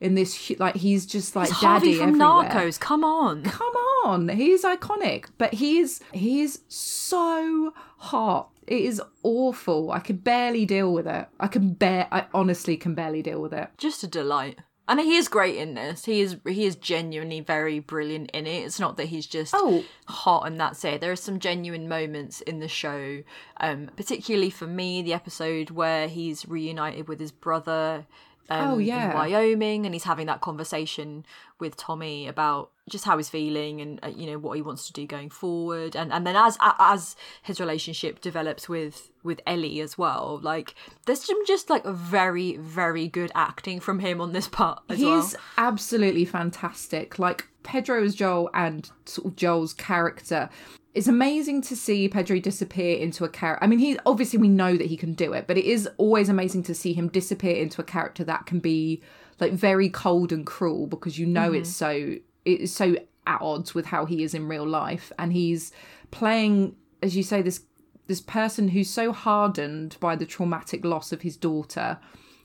In this, like, he's just like he's daddy from everywhere. Narcos. Come on, come on. He's iconic, but he is he is so hot. It is awful. I could barely deal with it. I can bear. I honestly can barely deal with it. Just a delight. And he is great in this. He is he is genuinely very brilliant in it. It's not that he's just oh. hot and that's it. There are some genuine moments in the show, um, particularly for me, the episode where he's reunited with his brother. Um, oh, yeah. in Wyoming, and he's having that conversation with Tommy about just how he's feeling and uh, you know what he wants to do going forward, and and then as as his relationship develops with with Ellie as well, like there's some just like a very very good acting from him on this part as he's well. He's absolutely fantastic. Like Pedro as Joel and sort of Joel's character. It's amazing to see Pedro disappear into a character. I mean, he obviously we know that he can do it, but it is always amazing to see him disappear into a character that can be like very cold and cruel, because you know mm-hmm. it's so it's so at odds with how he is in real life, and he's playing, as you say, this this person who's so hardened by the traumatic loss of his daughter.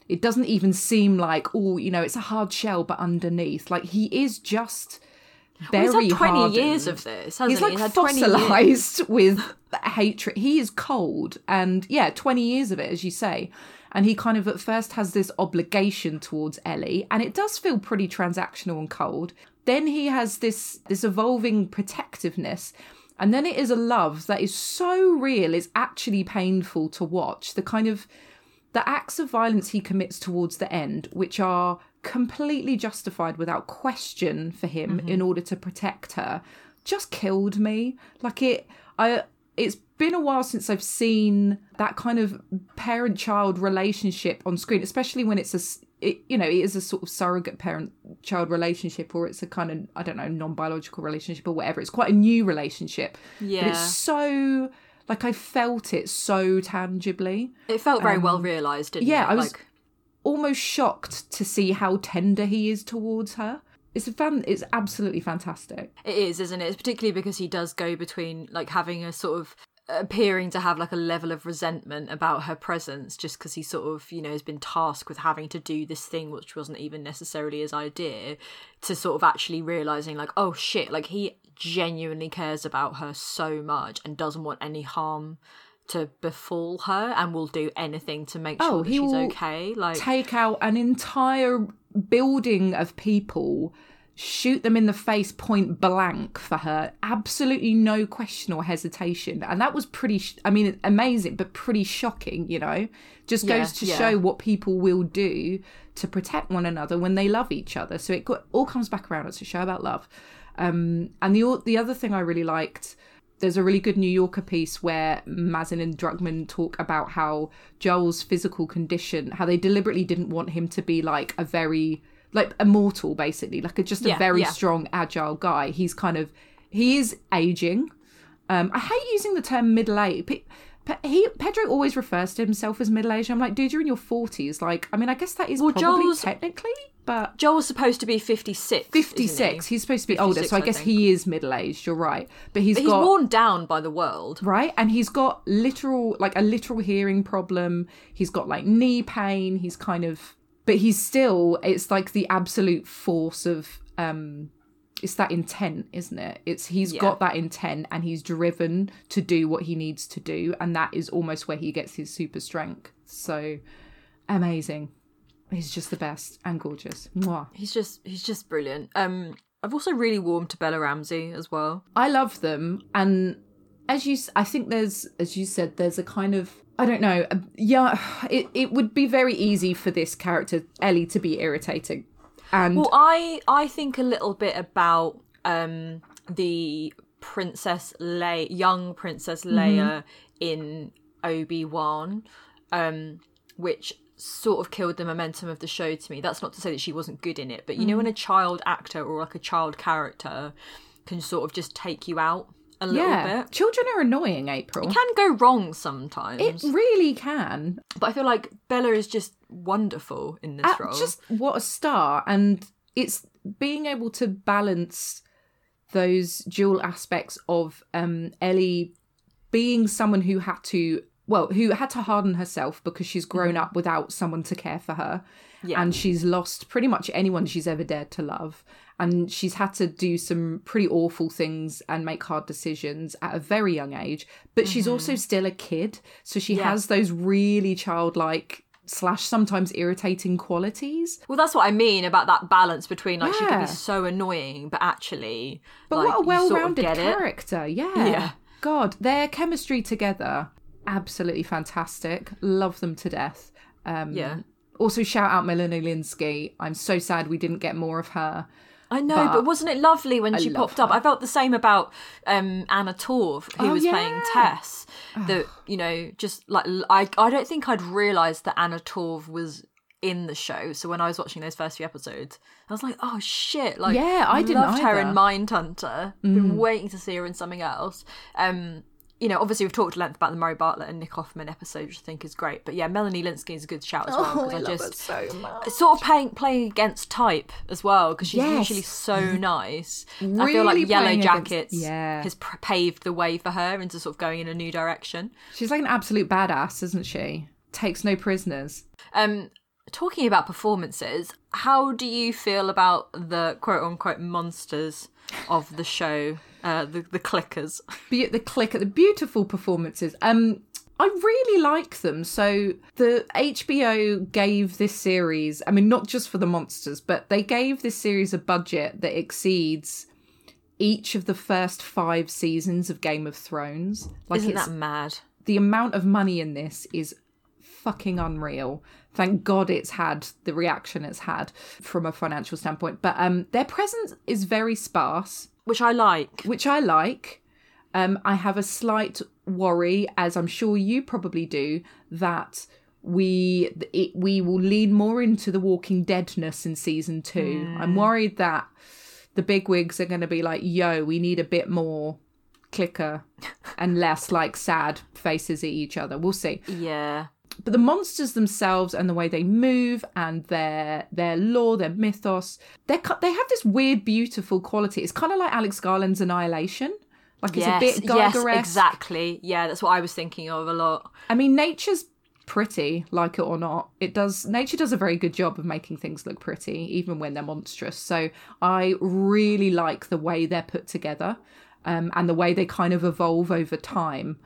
It doesn't even seem like, oh, you know, it's a hard shell, but underneath, like he is just. Well, he's had twenty hardened. Years of this, hasn't he's like he? He's fossilised with hatred. He is cold, and yeah, twenty years of it, as you say. And he kind of at first has this obligation towards Ellie, and it does feel pretty transactional and cold. Then he has this this evolving protectiveness, and then it is a love that is so real, it's actually painful to watch. The kind of the acts of violence he commits towards the end, which are completely justified without question for him mm-hmm. in order to protect her, just killed me. Like it I it's been a while since I've seen that kind of parent-child relationship on screen, especially when it's a it, you know it is a sort of surrogate parent-child relationship, or it's a kind of I don't know non-biological relationship or whatever. It's quite a new relationship, yeah, but it's so like I felt it so tangibly. It felt very um, well realised, didn't yeah, it? Yeah, I was like almost shocked to see how tender he is towards her. It's a fan. It's absolutely fantastic. It is, isn't it? It's particularly because he does go between like having a sort of appearing to have like a level of resentment about her presence, just because he sort of you know has been tasked with having to do this thing which wasn't even necessarily his idea, to sort of actually realizing like, oh shit, like he genuinely cares about her so much and doesn't want any harm to befall her, and will do anything to make sure oh, that she's okay. Like take out an entire building of people shoot them in the face point blank for her. Absolutely no question or hesitation. And that was pretty, sh- I mean, amazing, but pretty shocking, you know. Just yeah, goes to yeah. show what people will do to protect one another when they love each other. So it got, all comes back around. It's a show about love. Um, and the the other thing I really liked, there's a really good New Yorker piece where Mazin and Druckmann talk about how Joel's physical condition, how they deliberately didn't want him to be like a very, like immortal basically, like a, just a yeah, very yeah. strong, agile guy. He's kind of, he is aging. Um, I hate using the term middle age. Pe- Pe- he, Pedro always refers to himself as middle age. I'm like, dude, you're in your forties. Like, I mean, I guess that is well, probably Joel's... technically... But Joel's supposed to be fifty-six. fifty-six. He? He's supposed to be older, so I, I guess think. he is middle-aged. You're right. But he's, but he's got... he's worn down by the world. Right? And he's got literal, like a literal hearing problem. He's got like knee pain. He's kind of... But he's still... It's like the absolute force of... um It's that intent, isn't it? It's He's yeah. got that intent and he's driven to do what he needs to do. And that is almost where he gets his super strength. So amazing. He's just the best and gorgeous. Mwah. He's just he's just brilliant. Um, I've also really warmed to Bella Ramsey as well. I love them, and as you, I think there's, as you said, there's a kind of, I don't know, a, yeah, it it would be very easy for this character Ellie to be irritating. And well, I I think a little bit about um the Princess Leia, young Princess Leia mm-hmm. in Obi-Wan, um, which sort of killed the momentum of the show to me. That's not to say that she wasn't good in it, but you mm. know when a child actor or like a child character can sort of just take you out a little yeah. bit. Children are annoying, April. It can go wrong sometimes. It really can. But I feel like Bella is just wonderful in this At role. Just what a star. And it's being able to balance those dual aspects of um, Ellie being someone who had to Well, who had to harden herself because she's grown up without someone to care for her. Yeah. And she's lost pretty much anyone she's ever dared to love. And she's had to do some pretty awful things and make hard decisions at a very young age. But mm-hmm. she's also still a kid. So she yeah. has those really childlike slash sometimes irritating qualities. Well, that's what I mean about that balance between like yeah. she can be so annoying, but actually... But like, what a well-rounded sort of character. Yeah. yeah. God, their chemistry together... absolutely fantastic. Love them to death. Um, yeah. Also, shout out Melanie Lynskey. I'm so sad we didn't get more of her. I know, but, but wasn't it lovely when I she popped her. up? I felt the same about um, Anna Torv, who oh, was yeah. playing Tess. That, you know, just like, I, I don't think I'd realised that Anna Torv was in the show. So when I was watching those first few episodes, I was like, oh shit. Like, yeah, I didn't loved either. her in Mindhunter. Mm. Been waiting to see her in something else. Um, You know, obviously we've talked at length about the Murray Bartlett and Nick Offerman episode, which I think is great. But yeah, Melanie Lynskey is a good shout as well. Oh, I, I love just, her so much. Sort of playing, playing against type as well, because she's yes. usually so nice. Really I feel like Yellow Jackets against, yeah. has paved the way for her into sort of going in a new direction. She's like an absolute badass, isn't she? Takes no prisoners. Um, talking about performances, how do you feel about the quote-unquote monsters of the show? Uh, the, the clickers. Be- the clicker, the beautiful performances. Um, I really like them. So the H B O gave this series, I mean, not just for the monsters, but they gave this series a budget that exceeds each of the first five seasons of Game of Thrones. Like, isn't that mad? The amount of money in this is fucking unreal. Thank God it's had the reaction it's had from a financial standpoint. But um, their presence is very sparse. Which I like. Which I like. Um, I have a slight worry, as I'm sure you probably do, that we it, we will lean more into the Walking Deadness in season two. Mm. I'm worried that the bigwigs are going to be like, yo, we need a bit more clicker and less like sad faces at each other. We'll see. Yeah. But the monsters themselves and the way they move and their their lore, their mythos, they they have this weird, beautiful quality. It's kind of like Alex Garland's Annihilation. Like it's yes, a bit Geiger-esque. Yes, exactly. Yeah, that's what I was thinking of a lot. I mean, nature's pretty, like it or not. It does. Nature does a very good job of making things look pretty, even when they're monstrous. So I really like the way they're put together. um, and the way they kind of evolve over time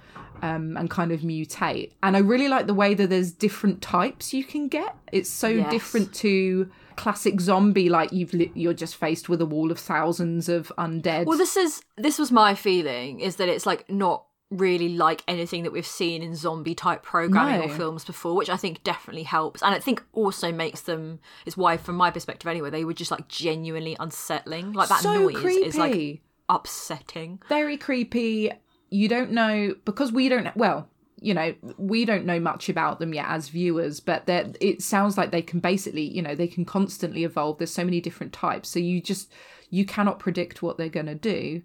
um, and kind of mutate. And I really like the way that there's different types you can get. It's so yes. different to classic zombie, like you've li- you're just faced with a wall of thousands of undead. Well, this is this was my feeling, is that it's like not really like anything that we've seen in zombie type programming no. or films before, which I think definitely helps, and I think also makes them, is why from my perspective anyway, they were just like genuinely unsettling, like that so noise creepy. Is like upsetting, very creepy. You don't know, because we don't well you know we don't know much about them yet as viewers, but that it sounds like they can basically, you know, they can constantly evolve. There's so many different types, so you just you cannot predict what they're going to do.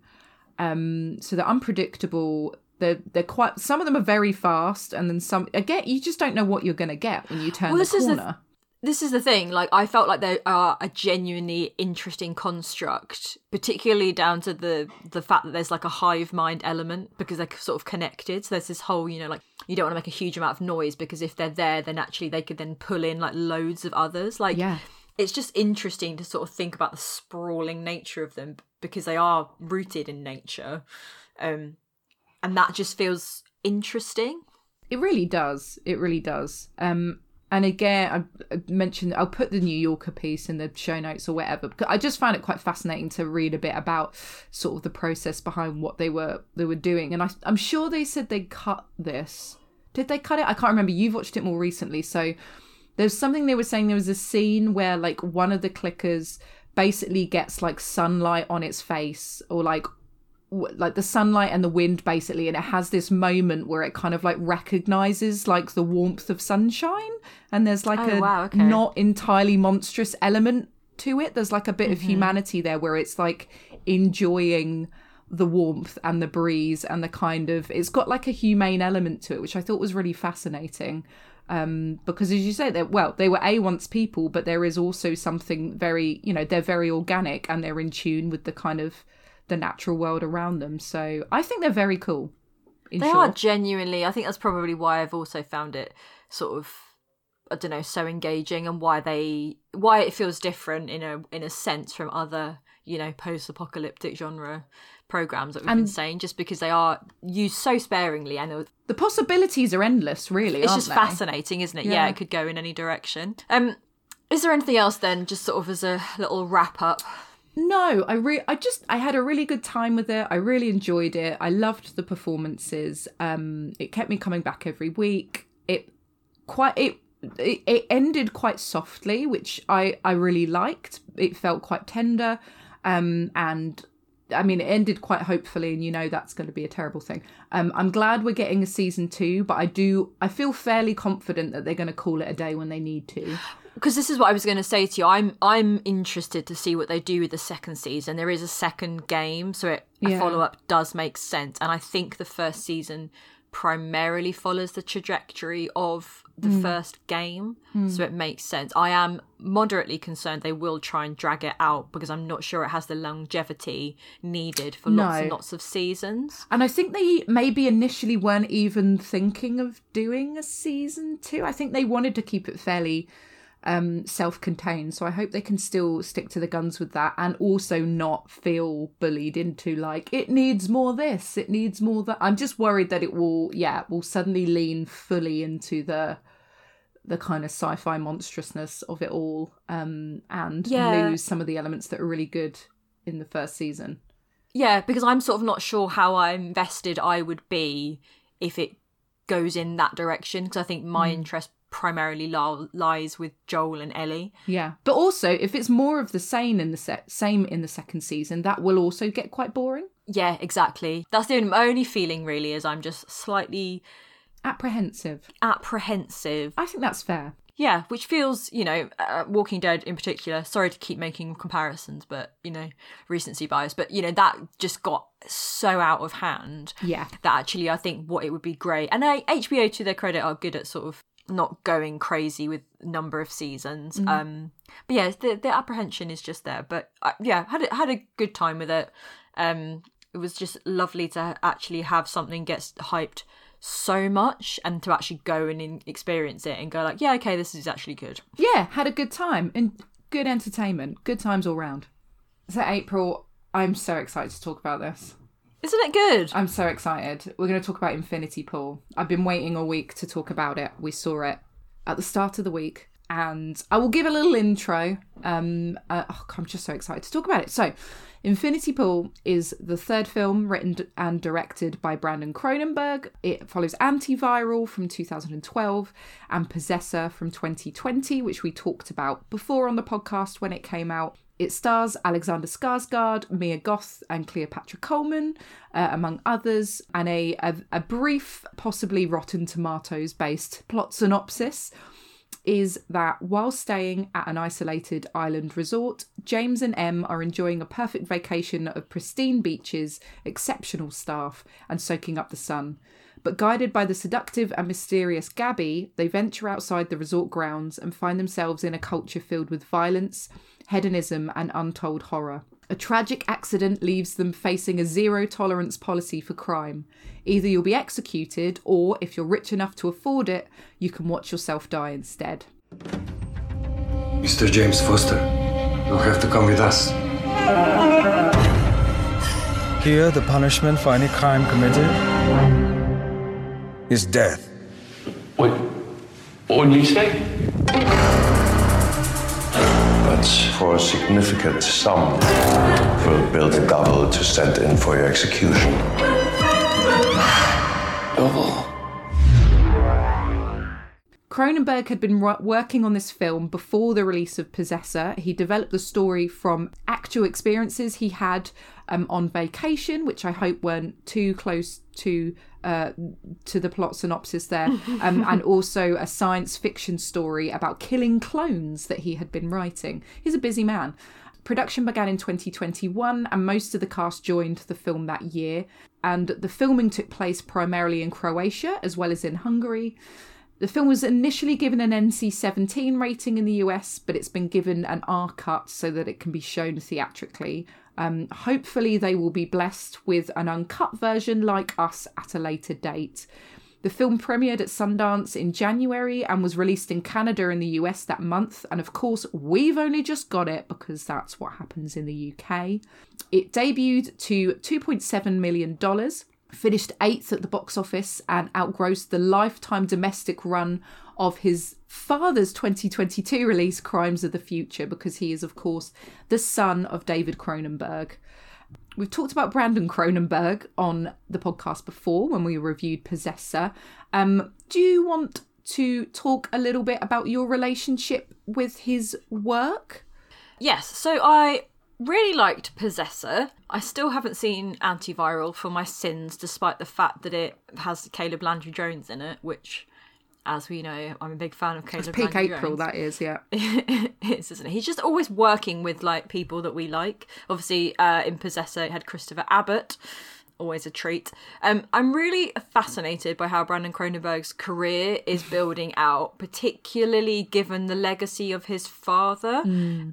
Um so they're unpredictable. They're, they're quite, some of them are very fast, and then some, again, you just don't know what you're going to get when you turn well, the corner. Is the, this is the thing, like, I felt like they are a genuinely interesting construct, particularly down to the, the fact that there's like a hive mind element, because they're sort of connected. So there's this whole, you know, like, you don't want to make a huge amount of noise, because if they're there, then actually they could then pull in like loads of others. Like, yeah. It's just interesting to sort of think about the sprawling nature of them, because they are rooted in nature. Um, And that just feels interesting. It really does. It really does. Um, and again, I, I mentioned, I'll put the New Yorker piece in the show notes or whatever, because I just found it quite fascinating to read a bit about sort of the process behind what they were they were doing. And I, I'm sure they said they cut this. Did they cut it? I can't remember. You've watched it more recently. So there's something they were saying. There was a scene where like one of the clickers basically gets like sunlight on its face, or like like the sunlight and the wind basically, and it has this moment where it kind of like recognizes like the warmth of sunshine, and there's like oh, a wow, okay. not entirely monstrous element to it. There's like a bit mm-hmm. of humanity there, where it's like enjoying the warmth and the breeze and the kind of, it's got like a humane element to it, which I thought was really fascinating. Um, because as you say, that well, they were a once people, but there is also something very, you know, they're very organic, and they're in tune with the kind of the natural world around them. So I think they're very cool. They short. Are genuinely, I think that's probably why I've also found it sort of, I don't know, so engaging, and why they, why it feels different in a in a sense from other, you know, post-apocalyptic genre programs that we've and been saying, just because they are used so sparingly, and the possibilities are endless, really. It's aren't just they? Fascinating, isn't it? Yeah. yeah, it could go in any direction. Um, is there anything else then, just sort of as a little wrap up? No, I re- I just, I had a really good time with it. I really enjoyed it. I loved the performances. Um, it kept me coming back every week. It quite, it, it, it ended quite softly, which I, I really liked. It felt quite tender. Um, and I mean, it ended quite hopefully, and you know, that's going to be a terrible thing. Um, I'm glad we're getting a season two, but I do, I feel fairly confident that they're going to call it a day when they need to. Because this is what I was going to say to you. I'm I'm interested to see what they do with the second season. There is a second game, so it, yeah. a follow-up does make sense. And I think the first season primarily follows the trajectory of the mm. first game, mm. so it makes sense. I am moderately concerned they will try and drag it out, because I'm not sure it has the longevity needed for no. lots and lots of seasons. And I think they maybe initially weren't even thinking of doing a season two. I think they wanted to keep it fairly... Um, self-contained, so I hope they can still stick to the guns with that, and also not feel bullied into like it needs more this, it needs more that. I'm just worried that it will, yeah, will suddenly lean fully into the the kind of sci-fi monstrousness of it all, um, and yeah. lose some of the elements that are really good in the first season. Yeah, because I'm sort of not sure how invested I would be if it goes in that direction, because I think my mm. interest primarily li- lies with Joel and Ellie. Yeah, but also if it's more of the same in the se- same in the second season, that will also get quite boring. Yeah, exactly. That's the only feeling really, is I'm just slightly apprehensive. Apprehensive. I think that's fair. Yeah, which feels, you know, uh, Walking Dead in particular. Sorry to keep making comparisons, but you know, recency bias. But you know, that just got so out of hand. Yeah, that actually I think what it would be great. And I, H B O, to their credit, are good at sort of not going crazy with number of seasons. Mm-hmm. Um, but yeah, the, the apprehension is just there. But I, yeah, had a, had a good time with it. Um, it was just lovely to actually have something get hyped so much, and to actually go and in, experience it and go like, yeah, okay, this is actually good. Yeah, had a good time and good entertainment. Good times all round. So April, I'm so excited to talk about this. Isn't it good? I'm so excited. We're going to talk about Infinity Pool. I've been waiting all week to talk about it. We saw it at the start of the week. And I will give a little intro. Um, uh, oh, I'm just so excited to talk about it. So, Infinity Pool is the third film written and directed by Brandon Cronenberg. It follows Antiviral from two thousand twelve and Possessor from twenty twenty, which we talked about before on the podcast when it came out. It stars Alexander Skarsgård, Mia Goth and Cleopatra Coleman, uh, among others, and a, a, a brief, possibly Rotten Tomatoes-based plot synopsis is that while staying at an isolated island resort, James and Em are enjoying a perfect vacation of pristine beaches, exceptional staff, and soaking up the sun. But guided by the seductive and mysterious Gabby, they venture outside the resort grounds and find themselves in a culture filled with violence, hedonism, and untold horror. A tragic accident leaves them facing a zero-tolerance policy for crime. Either you'll be executed, or if you're rich enough to afford it, you can watch yourself die instead. Mister James Foster, you'll have to come with us. Here, the punishment for any crime committed is death. What? What did you say? For a significant sum, we'll build a double to send in for your execution. Double. Cronenberg had been working on this film before the release of Possessor. He developed the story from actual experiences he had um, on vacation, which I hope weren't too close to uh, to the plot synopsis there, um, and also a science fiction story about killing clones that he had been writing. He's a busy man. Production began in twenty twenty-one, and most of the cast joined the film that year. And the filming took place primarily in Croatia, as well as in Hungary. The film was initially given an N C seventeen rating in the U S, but it's been given an R cut so that it can be shown theatrically. Um, hopefully they will be blessed with an uncut version like us at a later date. The film premiered at Sundance in January and was released in Canada and the U S that month. And of course, we've only just got it because that's what happens in the U K. It debuted to two point seven million dollars. Finished eighth at the box office and outgrossed the lifetime domestic run of his father's twenty twenty-two release, Crimes of the Future, because he is, of course, the son of David Cronenberg. We've talked about Brandon Cronenberg on the podcast before when we reviewed Possessor. Um, do you want to talk a little bit about your relationship with his work? Yes, so I... really liked Possessor. I still haven't seen Antiviral for my sins, despite the fact that it has Caleb Landry-Jones in it, which, as we know, I'm a big fan of Caleb Landry-Jones. Peak April, that is, yeah. It is, isn't it? He's just always working with, like, people that we like. Obviously, uh, in Possessor, it had Christopher Abbott, always a treat. Um, I'm really fascinated by how Brandon Cronenberg's career is building out, particularly given the legacy of his father. Mm.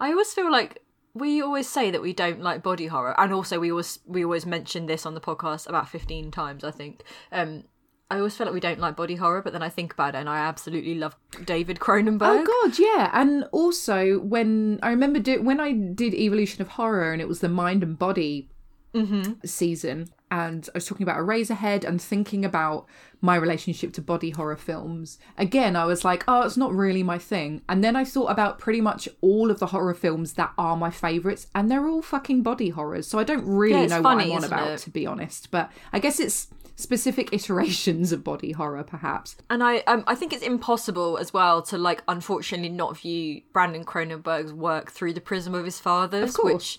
I always feel like we always say that we don't like body horror, and also we always we always mention this on the podcast about fifteen times, I think. Um, I always feel like we don't like body horror, but then I think about it and I absolutely love David Cronenberg. Oh God, yeah. And also when I remember do- when I did Evolution of Horror, and it was the Mind and Body mm-hmm. season, and I was talking about Eraserhead and thinking about my relationship to body horror films. Again, I was like, oh, it's not really my thing. And then I thought about pretty much all of the horror films that are my favourites, and they're all fucking body horrors. So I don't really yeah, know funny, what I'm on about, it? to be honest. But I guess it's specific iterations of body horror, perhaps. And I um, I think it's impossible as well to, like, unfortunately not view Brandon Cronenberg's work through the prism of his father's, of course. Which...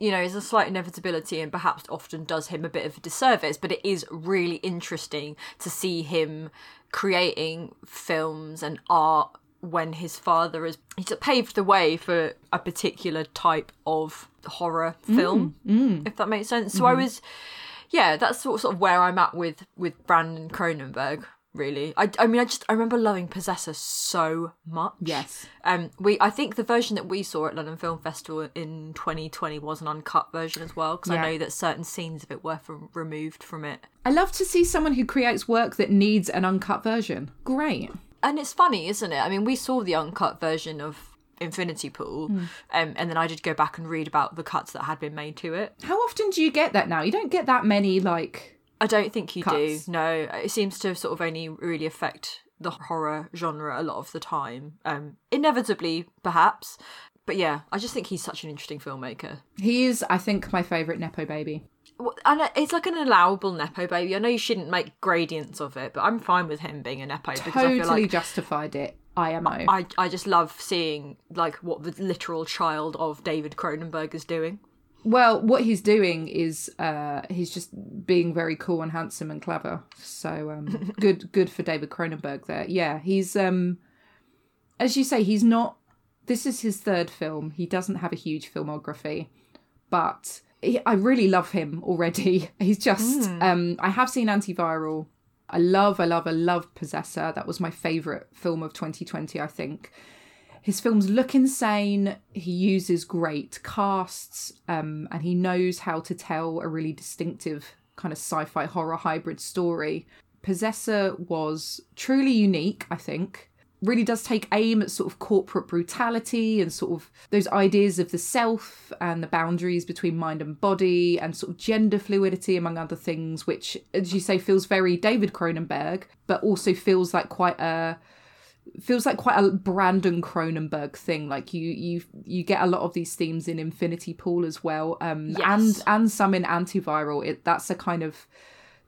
you know, is a slight inevitability and perhaps often does him a bit of a disservice, but it is really interesting to see him creating films and art when his father is... he's paved the way for a particular type of horror film, mm, mm. if that makes sense. So mm. I was... yeah, that's sort of where I'm at with, with Brandon Cronenberg, really. I, I mean, I just... I remember loving Possessor so much. Yes. Um, we I think the version that we saw at London Film Festival in twenty twenty was an uncut version as well, because yeah. I know that certain scenes of it were from, removed from it. I love to see someone who creates work that needs an uncut version. Great. And it's funny, isn't it? I mean, we saw the uncut version of Infinity Pool, mm. um, and then I did go back and read about the cuts that had been made to it. How often do you get that now? You don't get that many, like, I don't think you cuts. do. No, it seems to sort of only really affect the horror genre a lot of the time, um, inevitably perhaps. But yeah, I just think he's such an interesting filmmaker. He is, I think, my favourite Nepo baby. Well, and it's like an allowable Nepo baby. I know you shouldn't make gradients of it, but I'm fine with him being a Nepo. Totally, because I feel like justified it. I M O. I, I just love seeing like what the literal child of David Cronenberg is doing. Well, what he's doing is uh, he's just being very cool and handsome and clever. So um, good, good for David Cronenberg there. Yeah, he's um, as you say, he's not. This is his third film. He doesn't have a huge filmography, but he, I really love him already. He's just. Mm. Um, I have seen Antiviral. I love, I love, I love Possessor. That was my favourite film of twenty twenty, I think. His films look insane. He uses great casts, um, and he knows how to tell a really distinctive kind of sci-fi horror hybrid story. Possessor was truly unique, I think. Really does take aim at sort of corporate brutality and sort of those ideas of the self and the boundaries between mind and body and sort of gender fluidity, among other things, which, as you say, feels very David Cronenberg, but also feels like quite a... feels like quite a Brandon Cronenberg thing. Like you you you get a lot of these themes in Infinity Pool as well, um yes. and and some in Antiviral. It that's a kind of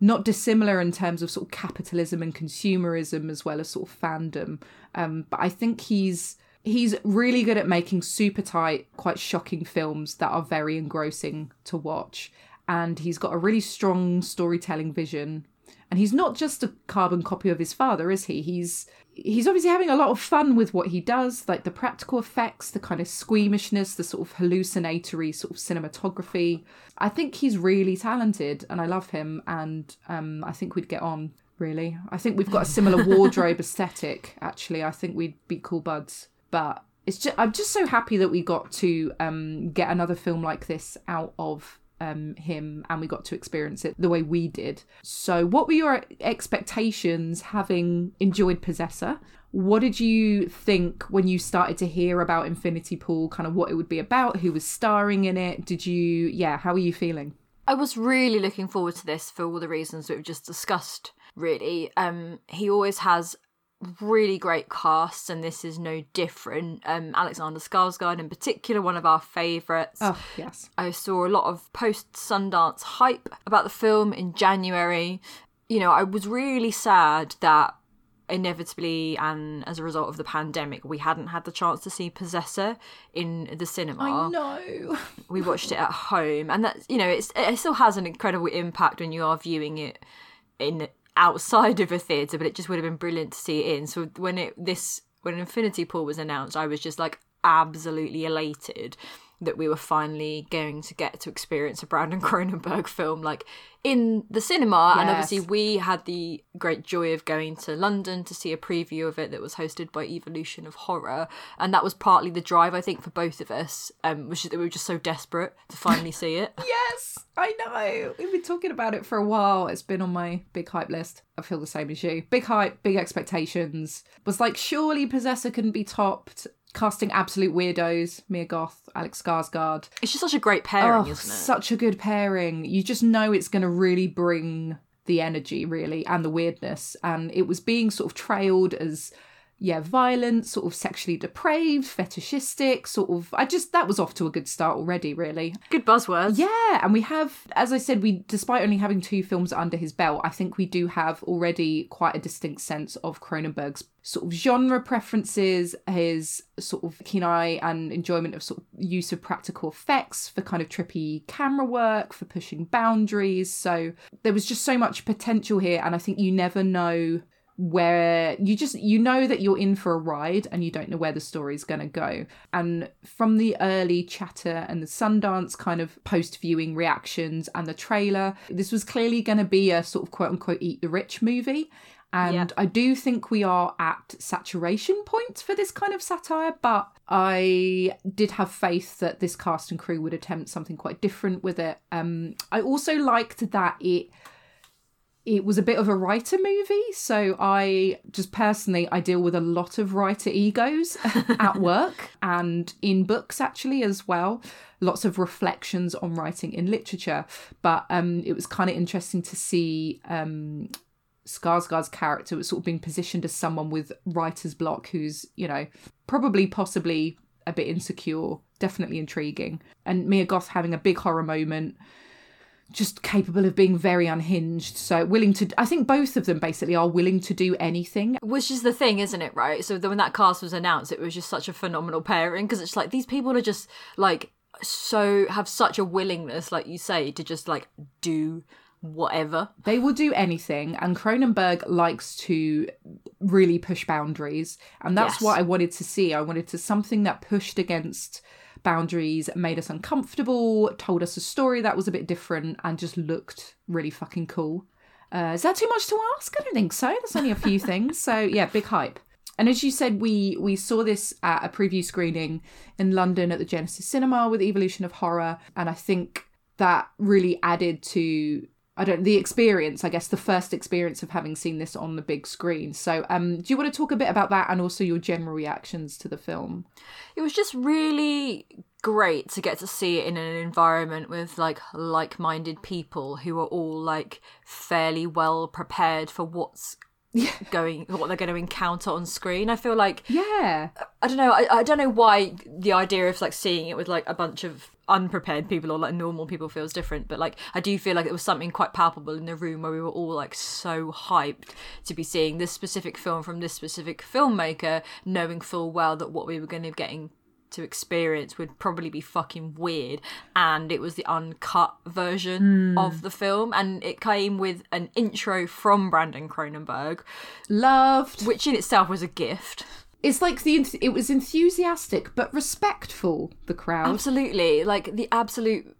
not dissimilar in terms of sort of capitalism and consumerism as well as sort of fandom, um but I think he's he's really good at making super tight, quite shocking films that are very engrossing to watch, and he's got a really strong storytelling vision. And he's not just a carbon copy of his father, is he? He's he's obviously having a lot of fun with what he does, like the practical effects, the kind of squeamishness, the sort of hallucinatory sort of cinematography. I think he's really talented and I love him, and um, I think we'd get on, really. I think we've got a similar wardrobe aesthetic, actually. I think we'd be cool buds. But it's just, I'm just so happy that we got to um, get another film like this out of Um, him, and we got to experience it the way we did. So what were your expectations having enjoyed Possessor? What did you think when you started to hear about Infinity Pool, kind of what it would be about, who was starring in it? Did you, yeah, how are you feeling? I was really looking forward to this for all the reasons we've just discussed, really. Um, he always has really great casts, and this is no different. Um, Alexander Skarsgård in particular, one of our favourites. Oh, yes. I saw a lot of post-Sundance hype about the film in January. You know, I was really sad that inevitably, and as a result of the pandemic, we hadn't had the chance to see Possessor in the cinema. I know. We watched it at home, and that, you know, it's, it still has an incredible impact when you are viewing it in outside of a theatre, but it just would have been brilliant to see it in. So when it this when Infinity Pool was announced, I was just like absolutely elated that we were finally going to get to experience a Brandon Cronenberg film like in the cinema. Yes. And obviously we had the great joy of going to London to see a preview of it that was hosted by Evolution of Horror, and that was partly the drive, I think, for both of us, um, which is that we were just so desperate to finally see it. Yes, I know. We've been talking about it for a while. It's been on my big hype list. I feel the same as you. Big hype, big expectations. Was like, surely Possessor couldn't be topped. Casting absolute weirdos, Mia Goth, Alex Skarsgård. It's just such a great pairing, oh, isn't it? Such a good pairing. You just know it's going to really bring the energy, really, and the weirdness. And it was being sort of trailed as, yeah, violent, sort of sexually depraved, fetishistic, sort of... I just... That was off to a good start already, really. Good buzzwords. Yeah, and we have, as I said, we, despite only having two films under his belt, I think we do have already quite a distinct sense of Cronenberg's sort of genre preferences, his sort of keen eye and enjoyment of sort of use of practical effects for kind of trippy camera work, for pushing boundaries. So there was just so much potential here, and I think you never know where you just, you know that you're in for a ride and you don't know where the story's going to go. And from the early chatter and the Sundance kind of post-viewing reactions and the trailer, this was clearly going to be a sort of quote-unquote eat the rich movie. And yeah. I do think we are at saturation point for this kind of satire, but I did have faith that this cast and crew would attempt something quite different with it. Um, I also liked that it It was a bit of a writer movie, so I just personally, I deal with a lot of writer egos at work and in books actually as well. Lots of reflections on writing in literature, but um, it was kind of interesting to see um, Skarsgård's character was sort of being positioned as someone with writer's block who's, you know, probably possibly a bit insecure, definitely intriguing. And Mia Goth having a big horror moment, just capable of being very unhinged. So willing to, I think both of them basically are willing to do anything. Which is the thing, isn't it, right? So when that cast was announced, it was just such a phenomenal pairing, because it's like these people are just like so, have such a willingness, like you say, to just like do whatever. They will do anything, and Cronenberg likes to really push boundaries. And that's yes. what I wanted to see. I wanted to something that pushed against boundaries, made us uncomfortable, told us a story that was a bit different, and just looked really fucking cool. Uh, is that too much to ask? I don't think so. That's only a few things. So yeah, big hype. And as you said, we we saw this at a preview screening in London at the Genesis Cinema with Evolution of Horror, and I think that really added to I don't the experience. I guess the first experience of having seen this on the big screen. So, um, do you want to talk a bit about that and also your general reactions to the film? It was just really great to get to see it in an environment with like like-minded people who are all like fairly well prepared for what's yeah. going what they're going to encounter on screen. I feel like yeah I don't know I, I don't know why the idea of like seeing it with like a bunch of unprepared people or like normal people feels different, but like I do feel like it was something quite palpable in the room where we were all like so hyped to be seeing this specific film from this specific filmmaker, knowing full well that what we were going to be getting to experience would probably be fucking weird. And it was the uncut version mm. of the film, and it came with an intro from Brandon Cronenberg, loved, which in itself was a gift. It's like the it was enthusiastic but respectful, the crowd. Absolutely, like the absolute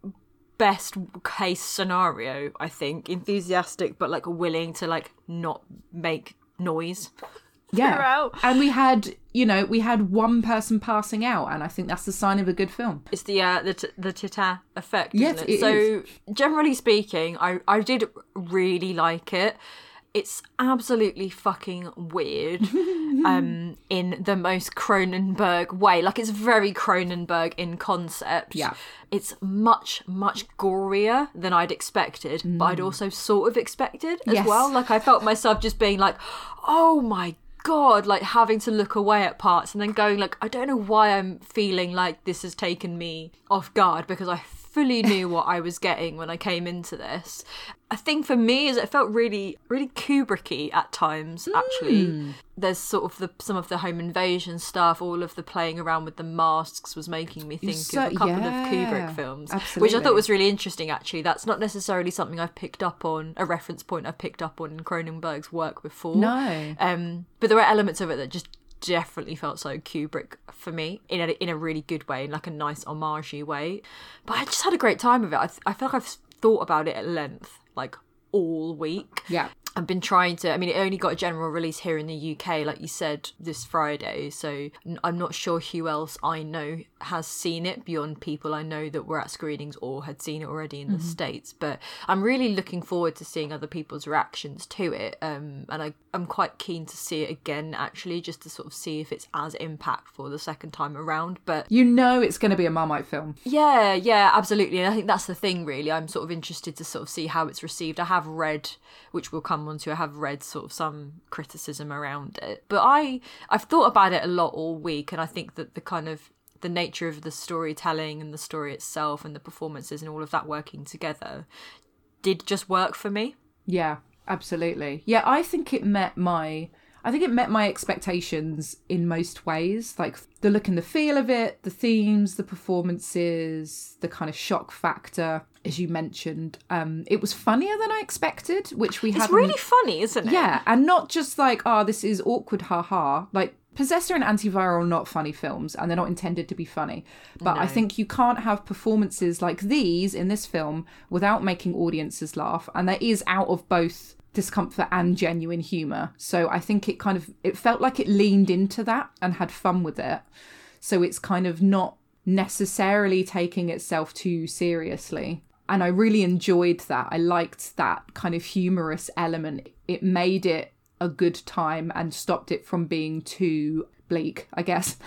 best case scenario, I think. Enthusiastic but like willing to like not make noise. Yeah, and we had, you know, we had one person passing out, and I think that's the sign of a good film. It's the uh, the t- the tita effect, yes, isn't it? it so is. Generally speaking, I, I did really like it. It's absolutely fucking weird um, in the most Cronenberg way. Like, it's very Cronenberg in concept. Yeah. It's much, much gorier than I'd expected, mm. but I'd also sort of expected as yes. well. Like, I felt myself just being like, oh my God. God, like having to look away at parts and then going like, I don't know why I'm feeling like this has taken me off guard, because I fully knew what I was getting when I came into this. A thing for me is it felt really, really Kubricky at times, actually. Mm. There's sort of the some of the home invasion stuff, all of the playing around with the masks was making me think so, of a couple yeah, of Kubrick films, absolutely. Which I thought was really interesting, actually. That's not necessarily something I've picked up on, a reference point I've picked up on in Cronenberg's work before. No. Um, but there were elements of it that just definitely felt so Kubrick for me in a, in a really good way, in like a nice homage-y way. But I just had a great time of it. I, I feel like I've thought about it at length, like all week. Yeah. I've been trying to, I mean, it only got a general release here in the U K, like you said, this Friday. So I'm not sure who else I know has seen it beyond people I know that were at screenings or had seen it already in mm-hmm. the States. But I'm really looking forward to seeing other people's reactions to it. Um, and I, I'm quite keen to see it again, actually, just to sort of see if it's as impactful the second time around. But you know it's going to be a Marmite film. Yeah, yeah, absolutely. And I think that's the thing, really. I'm sort of interested to sort of see how it's received. I have read, which will come onto I have read sort of some criticism around it, but I I've thought about it a lot all week, and I think that the kind of the nature of the storytelling and the story itself and the performances and all of that working together did just work for me. Yeah, absolutely. Yeah, I think it met my I think it met my expectations in most ways, like the look and the feel of it, the themes, the performances, the kind of shock factor, as you mentioned. Um, it was funnier than I expected, which we had. It's hadn't... really funny, isn't it? Yeah, and not just like, oh, this is awkward, haha. Like, Possessor and Antiviral are not funny films, and they're not intended to be funny. But no. I think you can't have performances like these in this film without making audiences laugh, and there is out of both discomfort and genuine humour. So I think it kind of, it felt like it leaned into that and had fun with it. So it's kind of not necessarily taking itself too seriously. And I really enjoyed that. I liked that kind of humorous element. It made it a good time and stopped it from being too bleak, I guess.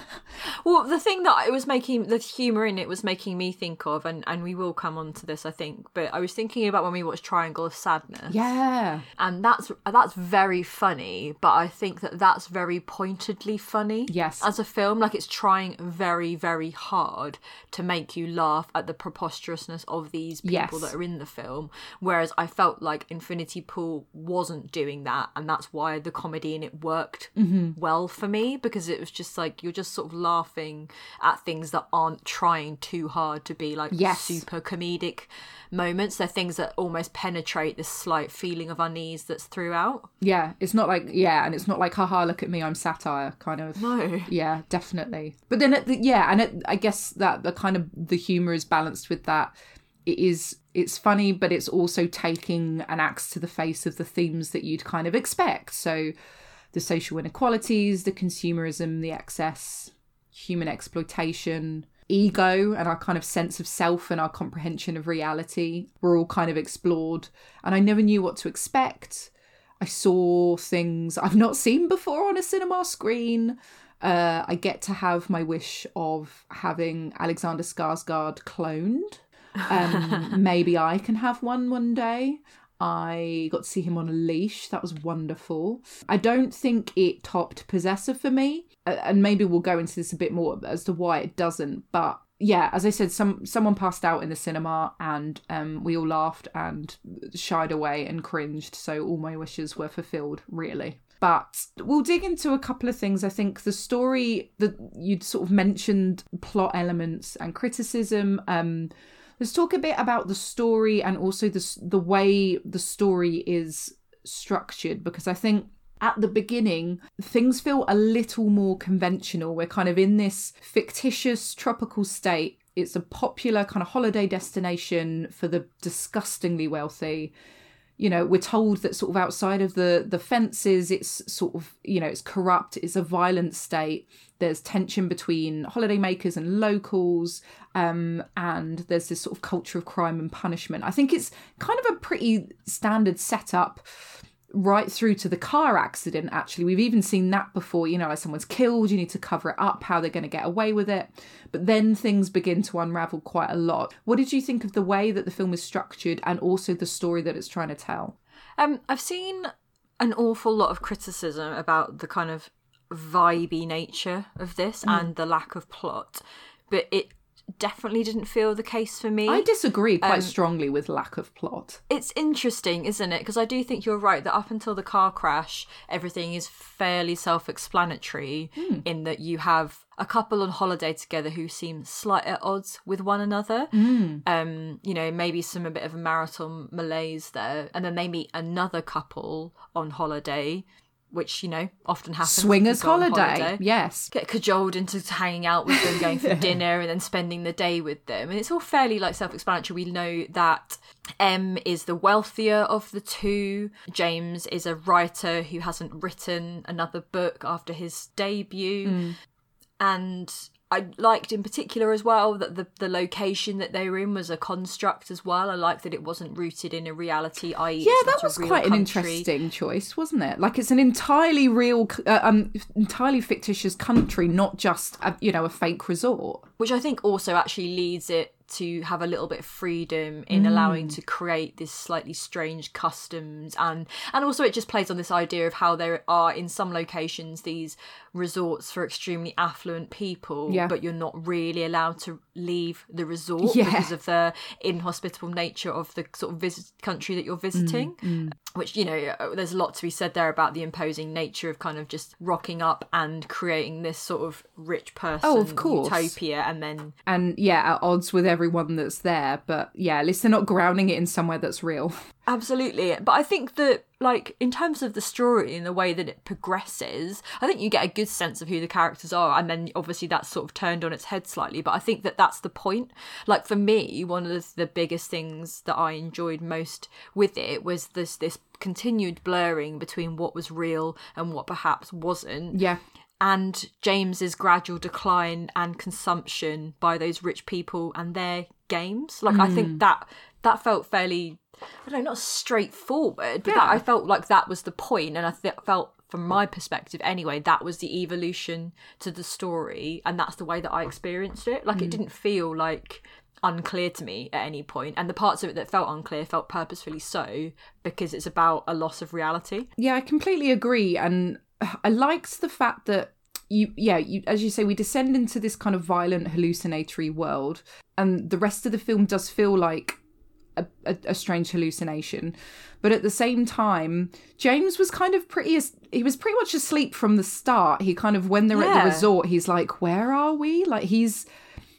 Well, the thing that it was making, the humour in it was making me think of, and, and we will come on to this, I think, but I was thinking about when we watched Triangle of Sadness. Yeah. And that's that's very funny, but I think that that's very pointedly funny. Yes. As a film, like, it's trying very, very hard to make you laugh at the preposterousness of these people yes. that are in the film, whereas I felt like Infinity Pool wasn't doing that, and that's why the comedy in it worked mm-hmm. well for me, because it was just like you're just sort of laughing at things that aren't trying too hard to be like yes. super comedic moments. They're things that almost penetrate this slight feeling of unease that's throughout. Yeah, it's not like yeah, and it's not like haha, look at me, I'm satire kind of. No. Yeah, definitely. But then at the, yeah, and it, I guess that the kind of the humour is balanced with that. It is. It's funny, but it's also taking an axe to the face of the themes that you'd kind of expect. So. The social inequalities, the consumerism, the excess, human exploitation, ego, and our kind of sense of self and our comprehension of reality were all kind of explored. And I never knew what to expect. I saw things I've not seen before on a cinema screen. Uh, I get to have my wish of having Alexander Skarsgård cloned. Um, maybe I can have one one day. I got to see him on a leash. That was wonderful. I don't think it topped Possessor for me. And maybe we'll go into this a bit more as to why it doesn't. But yeah, as I said, some someone passed out in the cinema and um, we all laughed and shied away and cringed. So all my wishes were fulfilled, really. But we'll dig into a couple of things. I think the story that you'd sort of mentioned, plot elements and criticism, um, let's talk a bit about the story and also the, the way the story is structured, because I think at the beginning, things feel a little more conventional. We're kind of in this fictitious tropical state. It's a popular kind of holiday destination for the disgustingly wealthy. You know, we're told that sort of outside of the, the fences, it's sort of, you know, it's corrupt. It's a violent state. There's tension between holidaymakers and locals. Um, and there's this sort of culture of crime and punishment. I think it's kind of a pretty standard setup right through to the car accident, actually. We've even seen that before. You know, like someone's killed, you need to cover it up, how they're going to get away with it. But then things begin to unravel quite a lot. What did you think of the way that the film is structured and also the story that it's trying to tell? Um, I've seen an awful lot of criticism about the kind of vibey nature of this mm. and the lack of plot, but it definitely didn't feel the case for me. I disagree quite um, strongly with lack of plot. It's interesting, isn't it? Because I do think you're right that up until the car crash, everything is fairly self-explanatory mm. in that you have a couple on holiday together who seem slightly at odds with one another. Mm. Um, you know, maybe some a bit of a marital malaise there. And then they meet another couple on holiday, which, you know, often happens. Swingers holiday. holiday, yes. Get cajoled into hanging out with them, going for dinner and then spending the day with them. And it's all fairly, like, self-explanatory. We know that Em is the wealthier of the two. James is a writer who hasn't written another book after his debut. Mm. And I liked in particular as well that the, the location that they were in was a construct as well. I liked that it wasn't rooted in a reality, that is yeah, that was quite country. An interesting choice, wasn't it? Like, it's an entirely real, uh, um, entirely fictitious country, not just, a, you know, a fake resort. Which I think also actually leads it to have a little bit of freedom in mm. allowing to create this slightly strange customs, and and also it just plays on this idea of how there are in some locations these resorts for extremely affluent people yeah. but you're not really allowed to leave the resort yeah. because of the inhospitable nature of the sort of visit country that you're visiting mm. Mm. which, you know, there's a lot to be said there about the imposing nature of kind of just rocking up and creating this sort of rich person oh, of course. utopia and then and yeah at odds with everyone everyone that's there, but yeah, at least they're not grounding it in somewhere that's real. Absolutely. But I think that, like, in terms of the story and the way that it progresses, I think you get a good sense of who the characters are, and then obviously that's sort of turned on its head slightly, but I think that that's the point. Like, for me, one of the, the biggest things that I enjoyed most with it was this this continued blurring between what was real and what perhaps wasn't. Yeah. and James's gradual decline and consumption by those rich people and their games. Like, mm. I think that that felt fairly, I don't know, not straightforward, but yeah. that, I felt like that was the point, and I th- felt, from my perspective anyway, that was the evolution to the story, and that's the way that I experienced it. Like, mm. it didn't feel, like, unclear to me at any point, and the parts of it that felt unclear felt purposefully so, because it's about a loss of reality. Yeah, I completely agree, and I liked the fact that you, yeah, you, as you say, we descend into this kind of violent, hallucinatory world, and the rest of the film does feel like a, a, a strange hallucination. But at the same time, James was kind of pretty, he was pretty much asleep from the start. He kind of, when they're yeah. at the resort, he's like, where are we? Like, he's...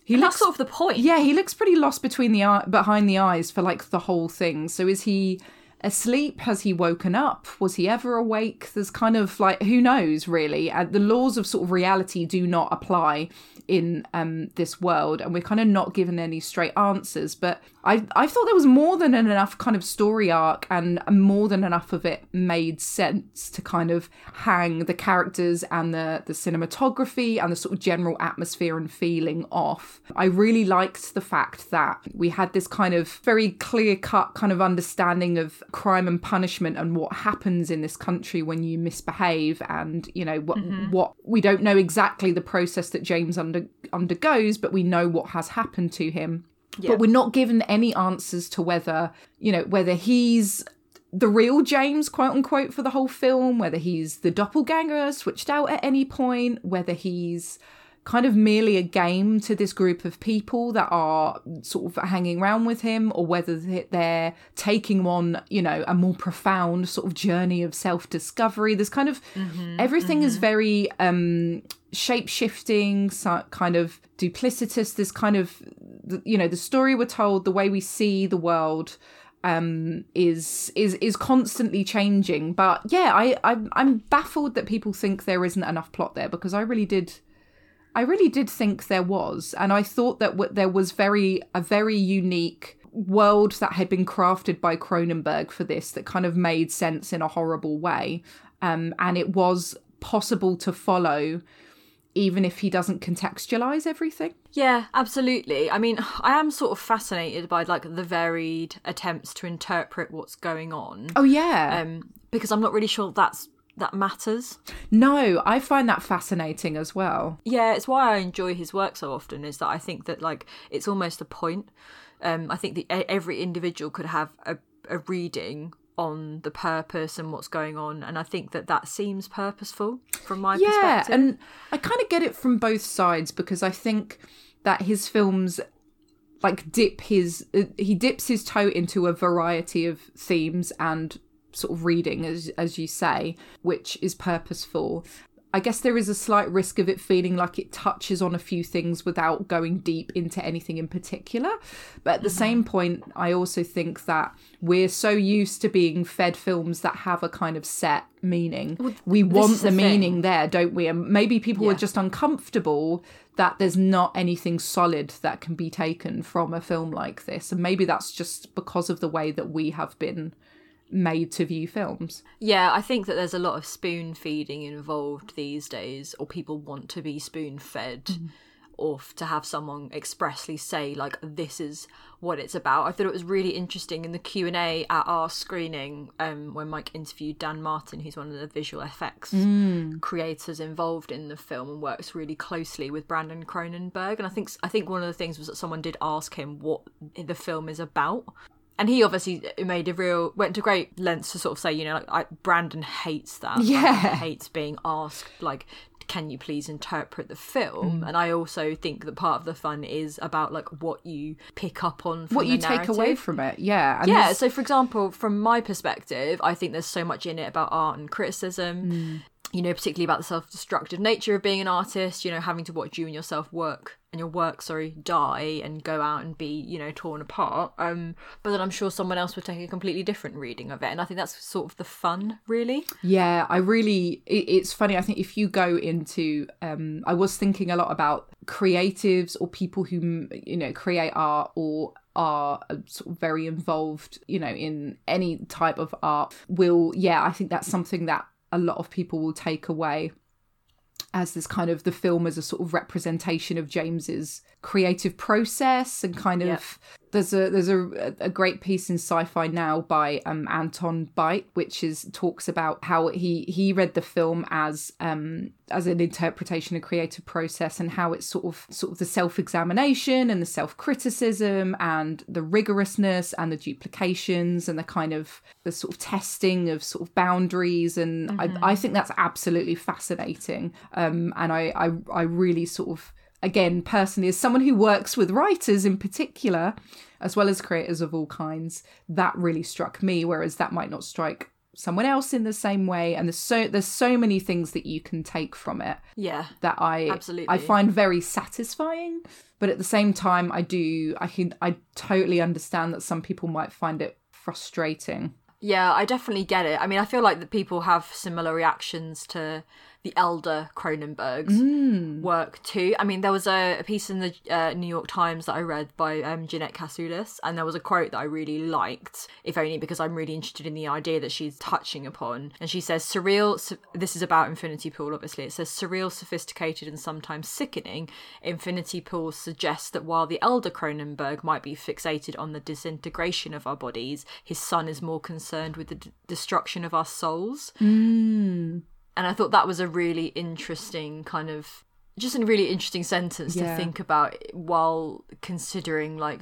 He and looks, that's sort of the point. Yeah, he looks pretty lost between the eye, behind the eyes for, like, the whole thing. So is he... asleep? Has he woken up? Was he ever awake? There's kind of like, who knows, really? And the laws of sort of reality do not apply in um this world, and we're kind of not given any straight answers. But I I thought there was more than enough kind of story arc, and more than enough of it made sense to kind of hang the characters and the the cinematography and the sort of general atmosphere and feeling off. I really liked the fact that we had this kind of very clear-cut kind of understanding of crime and punishment and what happens in this country when you misbehave, and you know what mm-hmm. what we don't know exactly the process that James under, undergoes, but we know what has happened to him. Yeah. But we're not given any answers to whether, you know, whether he's the real James, quote unquote, for the whole film, whether he's the doppelganger switched out at any point, whether he's kind of merely a game to this group of people that are sort of hanging around with him, or whether they're taking on, you know, a more profound sort of journey of self-discovery. There's kind of mm-hmm, everything mm-hmm. is very um, shape-shifting, so kind of duplicitous. There's kind of, you know, the story we're told, the way we see the world um is is is constantly changing. But yeah, I, I I'm baffled that people think there isn't enough plot there, because I really did... I really did think there was, and I thought that w- there was very a very unique world that had been crafted by Cronenberg for this that kind of made sense in a horrible way, um, and it was possible to follow, even if he doesn't contextualize everything. Yeah, absolutely. I mean, I am sort of fascinated by, like, the varied attempts to interpret what's going on. Oh yeah, um, because I'm not really sure that's. that matters. No, I find that fascinating as well. Yeah, it's why I enjoy his work so often, is that I think that, like, it's almost a point. Um, I think that every individual could have a, a reading on the purpose and what's going on, and I think that that seems purposeful from my yeah, perspective. Yeah, and I kind of get it from both sides, because I think that his films... like dip his... he dips his toe into a variety of themes and sort of reading, as as you say, which is purposeful. I guess there is a slight risk of it feeling like it touches on a few things without going deep into anything in particular. But at the mm-hmm. same point, I also think that we're so used to being fed films that have a kind of set meaning. Well, we want the, the meaning there, don't we? And maybe people yeah. are just uncomfortable that there's not anything solid that can be taken from a film like this. And maybe that's just because of the way that we have been made to view films. Yeah, I think that there's a lot of spoon feeding involved these days, or people want to be spoon fed mm-hmm. or to have someone expressly say, like, this is what it's about. I thought it was really interesting in the Q and A at our screening um, when Mike interviewed Dan Martin, who's one of the visual effects mm. creators involved in the film and works really closely with Brandon Cronenberg. And I think I think one of the things was that someone did ask him what the film is about. And he obviously made a real, went to great lengths to sort of say, you know, like, I, Brandon hates that. Yeah. Brandon hates being asked, like, can you please interpret the film? Mm. And I also think that part of the fun is about, like, what you pick up on from what the you narrative. Take away from it. Yeah. And yeah. This... So, for example, from my perspective, I think there's so much in it about art and criticism. Mm. You know, particularly about the self-destructive nature of being an artist, you know, having to watch you and yourself work and your work, sorry, die and go out and be, you know, torn apart. Um, but then I'm sure someone else would take a completely different reading of it. And I think that's sort of the fun, really. Yeah, I really, it, it's funny. I think if you go into, um, I was thinking a lot about creatives or people who, you know, create art or are sort of very involved, you know, in any type of art will, yeah, I think that's something that a lot of people will take away as this kind of the film as a sort of representation of James's creative process and kind of, yep. there's a there's a, a great piece in Sci-Fi Now by um, Anton Beit, which is talks about how he he read the film as um as an interpretation of creative process, and how it's sort of sort of the self-examination and the self-criticism and the rigorousness and the duplications and the kind of the sort of testing of sort of boundaries, and mm-hmm. I, I think that's absolutely fascinating, um and I I, I really sort of, again, personally, as someone who works with writers in particular, as well as creators of all kinds, that really struck me, whereas that might not strike someone else in the same way. And there's so there's so many things that you can take from it, yeah, that I absolutely I find very satisfying. But at the same time, I do I can I totally understand that some people might find it frustrating. Yeah, I definitely get it. I mean, I feel like that people have similar reactions to the elder Cronenberg's mm. work too. I mean, there was a, a piece in the uh, New York Times that I read by um, Jeanette Katsoulis, and there was a quote that I really liked, if only because I'm really interested in the idea that she's touching upon. And she says, surreal, su- this is about Infinity Pool, obviously. It says, surreal, sophisticated, and sometimes sickening, Infinity Pool suggests that while the elder Cronenberg might be fixated on the disintegration of our bodies, his son is more concerned with the d- destruction of our souls. Mm. And I thought that was a really interesting kind of, just a really interesting sentence yeah. to think about while considering like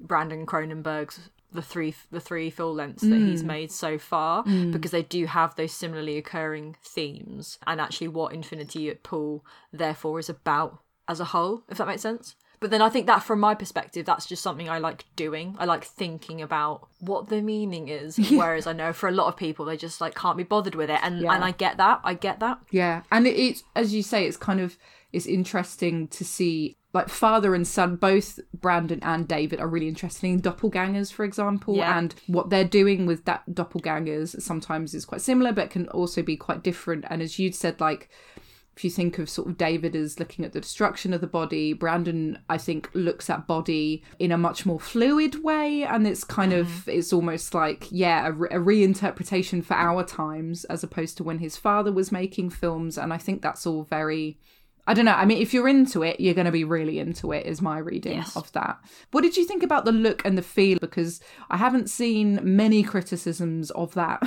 Brandon Cronenberg's, the three the three full lengths that mm. he's made so far, mm. because they do have those similarly occurring themes, and actually what Infinity Pool therefore is about as a whole, if that makes sense. But then I think that from my perspective, that's just something I like doing. I like thinking about what the meaning is. Whereas I know for a lot of people, they just like can't be bothered with it. And yeah. and I get that. I get that. Yeah. And it, it's, as you say, it's kind of, it's interesting to see like father and son, both Brandon and David are really interested in doppelgangers, for example, yeah. and what they're doing with that doppelgangers sometimes is quite similar, but can also be quite different. And as you'd said, like, if you think of sort of David as looking at the destruction of the body, Brandon, I think, looks at body in a much more fluid way. And it's kind mm. of, it's almost like, yeah, a, re- a reinterpretation for our times as opposed to when his father was making films. And I think that's all very, I don't know. I mean, if you're into it, you're going to be really into it, is my reading yes. of that. What did you think about the look and the feel? Because I haven't seen many criticisms of that.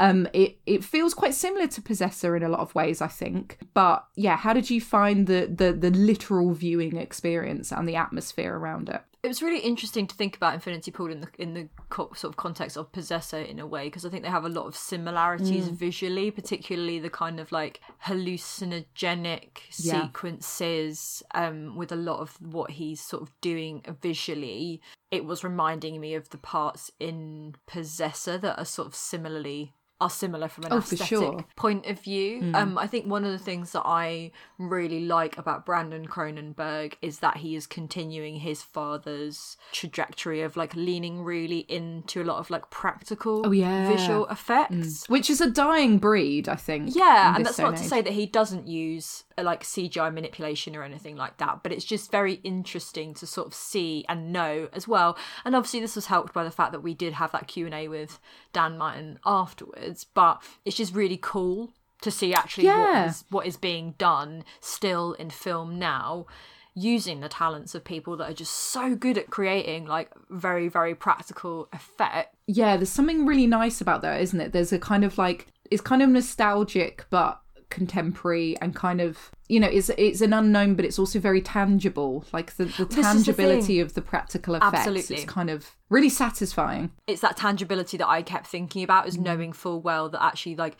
Um, it, it feels quite similar to Possessor in a lot of ways, I think. But yeah, how did you find the, the, the literal viewing experience and the atmosphere around it? It was really interesting to think about Infinity Pool in the in the co- sort of context of Possessor in a way, because I think they have a lot of similarities mm. visually, particularly the kind of like hallucinogenic yeah. sequences um, with a lot of what he's sort of doing visually. It was reminding me of the parts in Possessor that are sort of similarly are similar from an oh, aesthetic sure. point of view. Mm. Um, I think one of the things that I really like about Brandon Cronenberg is that he is continuing his father's trajectory of like leaning really into a lot of like practical oh, yeah. visual effects. Mm. Which is a dying breed, I think. Yeah, and that's not to say that he doesn't use like C G I manipulation or anything like that, but it's just very interesting to sort of see and know as well. And obviously this was helped by the fact that we did have that Q and A with Dan Martin afterwards, but it's just really cool to see actually yeah. what is, what is being done still in film now, using the talents of people that are just so good at creating like very, very practical effects. Yeah, there's something really nice about that, isn't it? There's a kind of like, it's kind of nostalgic, but contemporary, and kind of, you know, it's it's an unknown, but it's also very tangible, like the, the tangibility the of the practical effects. Absolutely. It's kind of really satisfying. It's that tangibility that I kept thinking about, is mm. knowing full well that actually like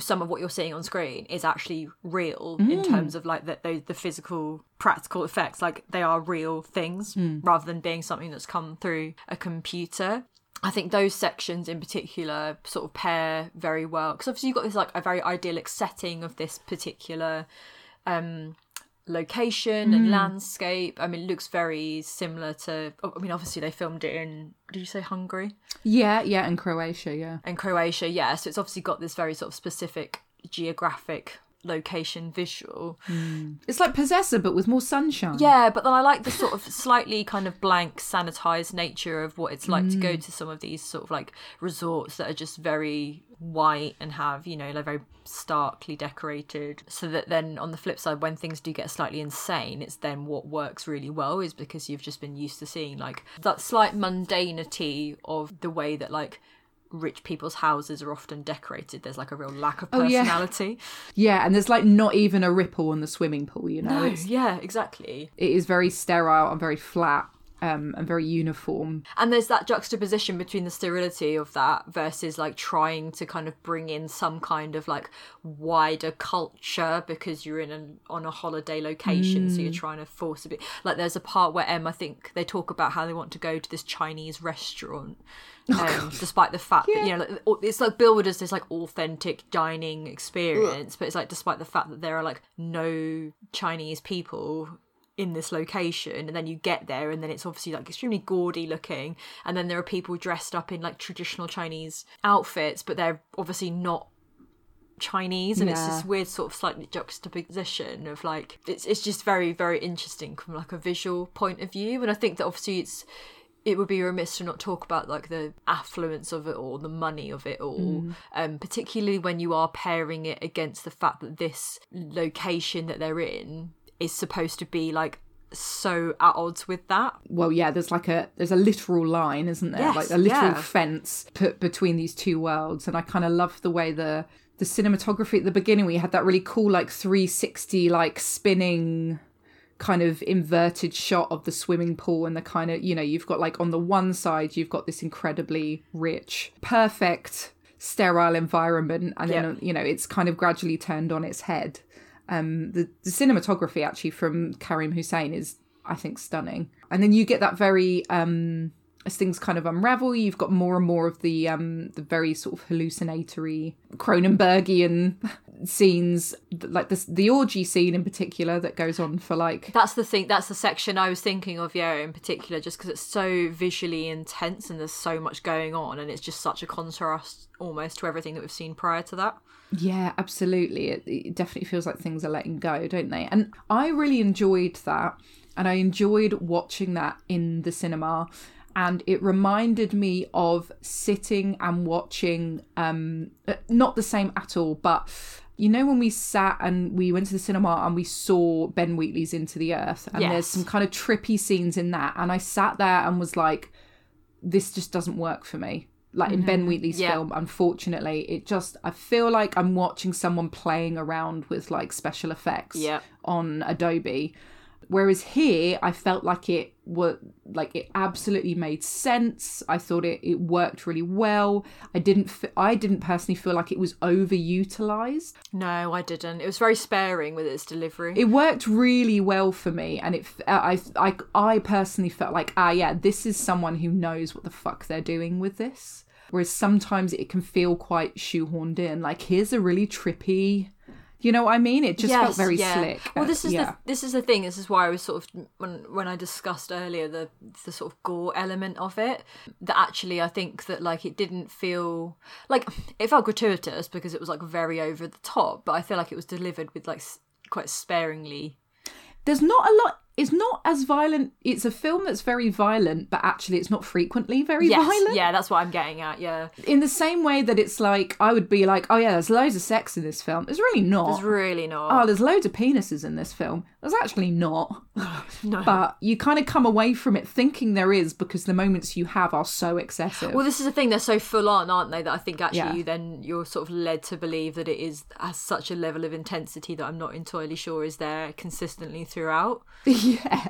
some of what you're seeing on screen is actually real mm. in terms of like the, the, the physical practical effects, like they are real things mm. rather than being something that's come through a computer. I think those sections in particular sort of pair very well, because obviously you've got this like a very idyllic setting of this particular um, location mm. and landscape. I mean, it looks very similar to, I mean, obviously they filmed it in, did you say Hungary? Yeah, yeah, and Croatia, yeah. And Croatia, yeah. So it's obviously got this very sort of specific geographic location visual. Mm. It's like Possessor but with more sunshine. Yeah, but then I like the sort of slightly kind of blank, sanitized nature of what it's like mm. to go to some of these sort of like resorts that are just very white and have, you know, like very starkly decorated, so that then on the flip side, when things do get slightly insane, it's then what works really well is because you've just been used to seeing like that slight mundanity of the way that like rich people's houses are often decorated. There's like a real lack of personality. Oh, yeah. yeah, and there's like not even a ripple on the swimming pool, you know? No, yeah, exactly. It is very sterile and very flat. Um, and very uniform. And there's that juxtaposition between the sterility of that versus like trying to kind of bring in some kind of like wider culture because you're in an, on a holiday location, mm. so you're trying to force a bit. Like there's a part where Em, I think they talk about how they want to go to this Chinese restaurant. Um, despite the fact yeah. that, you know, like, it's like billed as this like authentic dining experience, Ugh. but it's like despite the fact that there are like no Chinese people in this location, and then you get there and then it's obviously like extremely gaudy looking, and then there are people dressed up in like traditional Chinese outfits, but they're obviously not Chinese, and yeah. it's this weird sort of slightly juxtaposition of like it's it's just very, very interesting from like a visual point of view. And I think that obviously it's it would be remiss to not talk about like the affluence of it all, the money of it all, mm. um, particularly when you are pairing it against the fact that this location that they're in is supposed to be like so at odds with that. Well, yeah, there's like a there's a literal line, isn't there? Yes, like a literal yeah. fence put between these two worlds. And I kind of love the way the the cinematography at the beginning, we had that really cool like three sixty like spinning kind of inverted shot of the swimming pool, and the kind of, you know, you've got like on the one side you've got this incredibly rich, perfect, sterile environment, and yep. then, you know, it's kind of gradually turned on its head. Um, the, the cinematography actually from Karim Hussein is, I think, stunning. And then you get that very, um, as things kind of unravel, you've got more and more of the um, the very sort of hallucinatory Cronenbergian scenes, like the, the orgy scene in particular that goes on for like... That's the thing, that's the section I was thinking of, yeah, in particular, just because it's so visually intense and there's so much going on, and it's just such a contrast almost to everything that we've seen prior to that. Yeah, absolutely. It, it definitely feels like things are letting go, don't they? And I really enjoyed that, and I enjoyed watching that in the cinema. And it reminded me of sitting and watching, um, not the same at all, but you know when we sat and we went to the cinema and we saw Ben Wheatley's Into the Earth, and yes. there's some kind of trippy scenes in that. And I sat there and was like, this just doesn't work for me. Like in mm-hmm. Ben Wheatley's yeah. film, unfortunately, it just, I feel like I'm watching someone playing around with like special effects yeah. on Adobe. Whereas here, I felt like it were like it absolutely made sense. I thought it, it worked really well. I didn't f- I didn't personally feel like it was overutilized. No, I didn't. It was very sparing with its delivery. It worked really well for me, and it I I I personally felt like ah yeah, this is someone who knows what the fuck they're doing with this. Whereas sometimes it can feel quite shoehorned in. Like here's a really trippy. You know what I mean? It just yes, felt very yeah. slick. Well, this is yeah. the this is the thing. This is why I was sort of when when I discussed earlier the the sort of gore element of it. That actually, I think that like it didn't feel like it felt gratuitous because it was like very over the top. But I feel like it was delivered with like quite sparingly. There's not a lot. It's not as violent. It's a film that's very violent, but actually it's not frequently very yes, violent. Yeah, that's what I'm getting at, yeah. In the same way that it's like, I would be like, oh yeah, there's loads of sex in this film. There's really not. There's really not. Oh, there's loads of penises in this film. There's actually not. No. But you kind of come away from it thinking there is because the moments you have are so excessive. Well, this is the thing. They're so full on, aren't they? That I think actually yeah. you then you're sort of led to believe that it is has such a level of intensity that I'm not entirely sure is there consistently throughout. Yeah,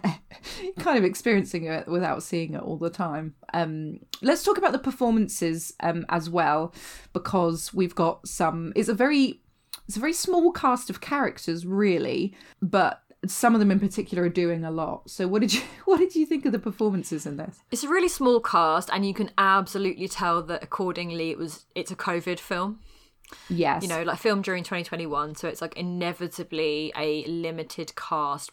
kind of experiencing it without seeing it all the time. Um, let's talk about the performances um, as well, because we've got some. It's a very, it's a very small cast of characters, really, but some of them in particular are doing a lot. So, what did you, what did you think of the performances in this? It's a really small cast, and you can absolutely tell that. Accordingly, it was it's a COVID film. Yes, you know, like filmed during twenty twenty-one, so it's like inevitably a limited cast.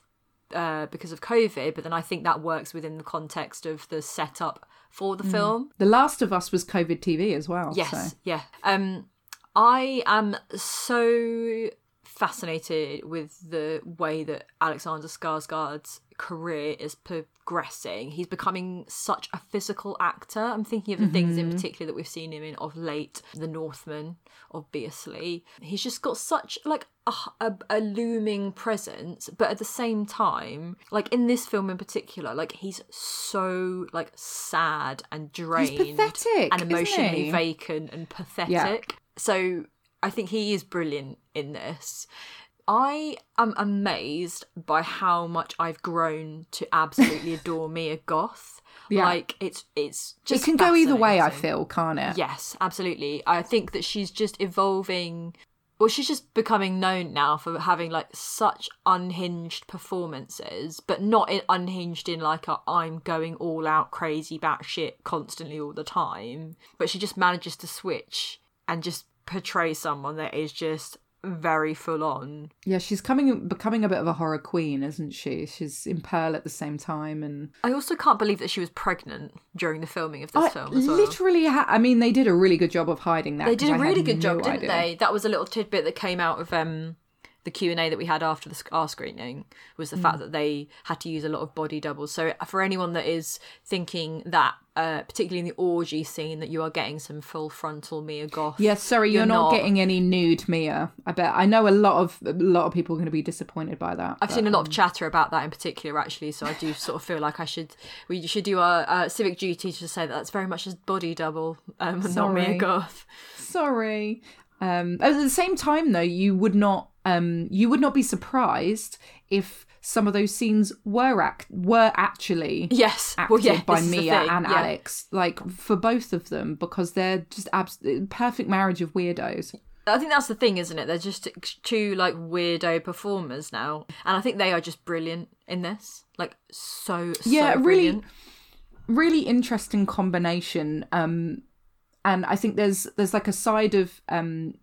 Uh, because of COVID, but then I think that works within the context of the setup for the mm. film. The Last of Us was COVID T V as well. Yes, so. yeah. Um, I am so fascinated with the way that Alexander Skarsgård's career is per- progressing. He's becoming such a physical actor. I'm thinking of the mm-hmm. things in particular that we've seen him in of late. The Northman, obviously. He's just got such like a, a, a looming presence, but at the same time, like in this film in particular, like he's so like sad and drained. He's pathetic, and emotionally vacant and pathetic. Yeah. So I think he is brilliant in this. I am amazed by how much I've grown to absolutely adore Mia Goth. Yeah. Like, it's it's just It can go either way, I feel, can't it? Yes, absolutely. I think that she's just evolving... Well, she's just becoming known now for having, like, such unhinged performances, but not in, unhinged in, like, a I'm going all out crazy batshit constantly all the time. But she just manages to switch and just portray someone that is just... very full on. Yeah, she's coming becoming a bit of a horror queen, isn't she? She's in Pearl at the same time, and I also can't believe that she was pregnant during the filming of this I film as well. Literally, ha- I mean, they did a really good job of hiding that. They did a really good no job, didn't idea. they? That was a little tidbit that came out of um, the Q and A that we had after the, our screening. Was the mm. fact that they had to use a lot of body doubles. So for anyone that is thinking that. Uh, particularly in the orgy scene, that you are getting some full frontal Mia Goth. Yes, yeah, sorry, you're, you're not, not getting any nude Mia. I bet I know a lot of a lot of people are going to be disappointed by that. I've but, seen a lot um... of chatter about that in particular, actually. So I do sort of feel like I should we should do our uh, civic duty to say that that's very much a body double, um, and not Mia Goth. Sorry. Um, at the same time, though, you would not um, you would not be surprised if. Some of those scenes were act were actually yes. acted well, yeah, by Mia and yeah. Alex, like for both of them, because they're just abs- perfect marriage of weirdos. I think that's the thing, isn't it? They're just two like weirdo performers now, and I think they are just brilliant in this. Like so, yeah, so brilliant. really, really interesting combination. Um, and I think there's there's like a side of um,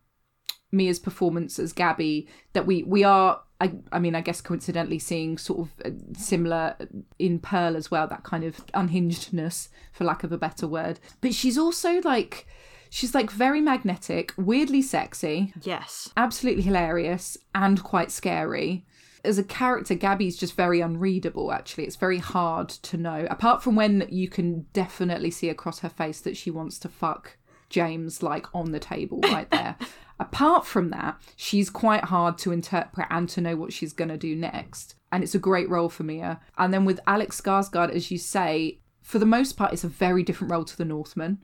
Mia's performance as Gabby that we we are. I, I mean, I guess coincidentally seeing sort of similar in Pearl as well, that kind of unhingedness, for lack of a better word. But she's also like, she's like very magnetic, weirdly sexy. Yes. Absolutely hilarious and quite scary. As a character, Gabby's just very unreadable, actually. It's very hard to know. Apart from when you can definitely see across her face that she wants to fuck James, like on the table right there. Apart from that, she's quite hard to interpret and to know what she's going to do next. And it's a great role for Mia. And then with Alex Skarsgård, as you say, for the most part, it's a very different role to the Northman.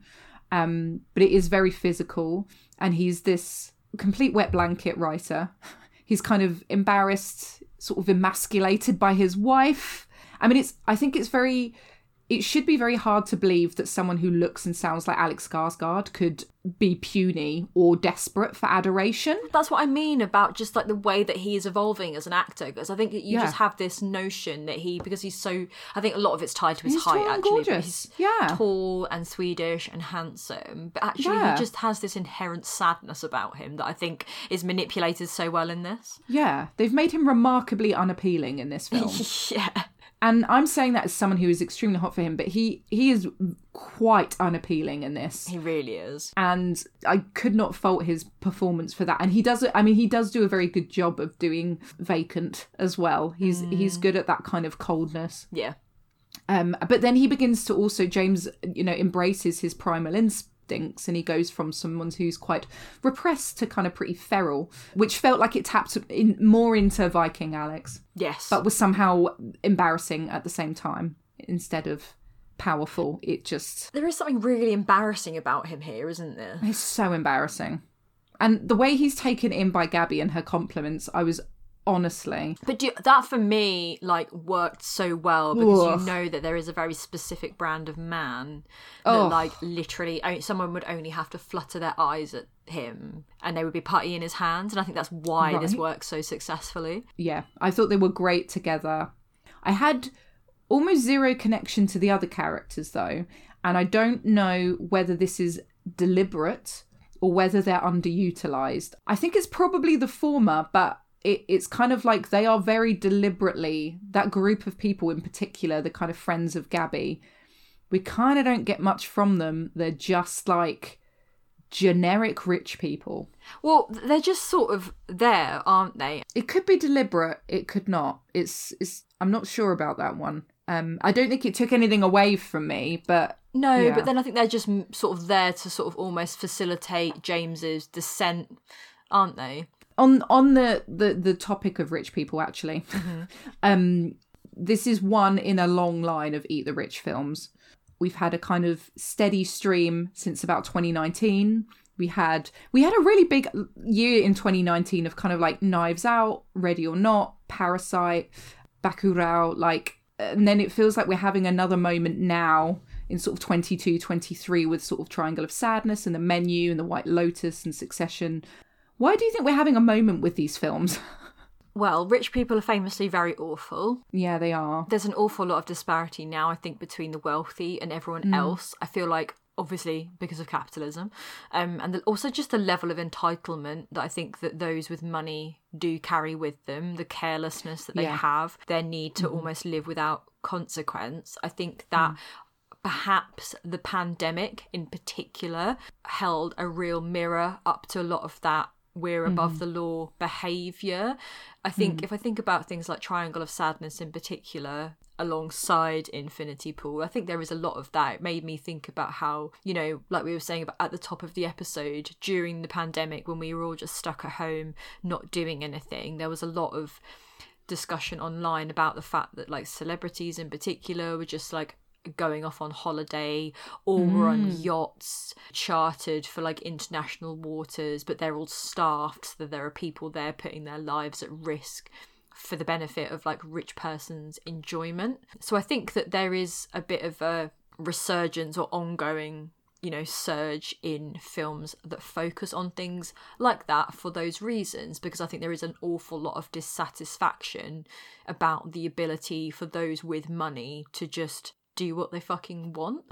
Um, but it is very physical. And he's this complete wet blanket writer. He's kind of embarrassed, sort of emasculated by his wife. I mean, it's. I think it's very... It should be very hard to believe that someone who looks and sounds like Alex Skarsgård could be puny or desperate for adoration. That's what I mean about just like the way that he is evolving as an actor, because I think that you yeah. just have this notion that he, because he's so, I think a lot of it's tied to his he's height tall actually. And gorgeous. He's yeah. tall and Swedish and handsome, but actually yeah. he just has this inherent sadness about him that I think is manipulated so well in this. Yeah, they've made him remarkably unappealing in this film. yeah. And I'm saying that as someone who is extremely hot for him, but he, he is quite unappealing in this. He really is. And I could not fault his performance for that. And he does, I mean, he does do a very good job of doing vacant as well. He's mm. he's good at that kind of coldness. Yeah. Um, but then he begins to also, James, you know, embraces his primal inspiration. Stinks, and he goes from someone who's quite repressed to kind of pretty feral, which felt like it tapped in more into Viking Alex. Yes. But was somehow embarrassing at the same time instead of powerful. It just... There is something really embarrassing about him here, isn't there? It's so embarrassing. And the way he's taken in by Gabby and her compliments, I was... Honestly. But do, that for me, like, worked so well because Oof. you know that there is a very specific brand of man that, oh. like, literally someone would only have to flutter their eyes at him and they would be putty in his hands. And I think that's why right. this works so successfully. Yeah, I thought they were great together. I had almost zero connection to the other characters, though. And I don't know whether this is deliberate or whether they're underutilised. I think it's probably the former, but... It, it's kind of like they are very deliberately, that group of people in particular, the kind of friends of Gabby, we kind of don't get much from them. They're just like generic rich people. Well, they're just sort of there, aren't they? It could be deliberate. It could not. It's, it's I'm not sure about that one. Um, I don't think it took anything away from me, but... No, yeah. But then I think they're just sort of there to sort of almost facilitate James's descent, aren't they? On on the, the, the topic of rich people, actually, mm-hmm. um, this is one in a long line of Eat the Rich films. We've had a kind of steady stream since about twenty nineteen. We had we had a really big year in twenty nineteen of kind of like Knives Out, Ready or Not, Parasite, Bakurao, like, and then it feels like we're having another moment now in sort of twenty-two, twenty-three with sort of Triangle of Sadness and The Menu and The White Lotus and Succession. Why do you think we're having a moment with these films? Well, rich people are famously very awful. Yeah, they are. There's an awful lot of disparity now, I think, between the wealthy and everyone mm. else. I feel like, obviously, because of capitalism. Um, and the, also just the level of entitlement that I think that those with money do carry with them, the carelessness that they yeah. have, their need to mm-hmm. almost live without consequence. I think that... Mm. Perhaps the pandemic in particular held a real mirror up to a lot of that we're above mm. the law behaviour. I think mm. if I think about things like Triangle of Sadness in particular, alongside Infinity Pool, I think there is a lot of that. It made me think about how, you know, like we were saying about at the top of the episode, during the pandemic when we were all just stuck at home, not doing anything, there was a lot of discussion online about the fact that like celebrities in particular were just like, going off on holiday or mm. were on yachts chartered for like international waters, but they're all staffed so that there are people there putting their lives at risk for the benefit of like rich person's enjoyment. So I think that there is a bit of a resurgence or ongoing, you know, surge in films that focus on things like that for those reasons, because I think there is an awful lot of dissatisfaction about the ability for those with money to just do what they fucking want.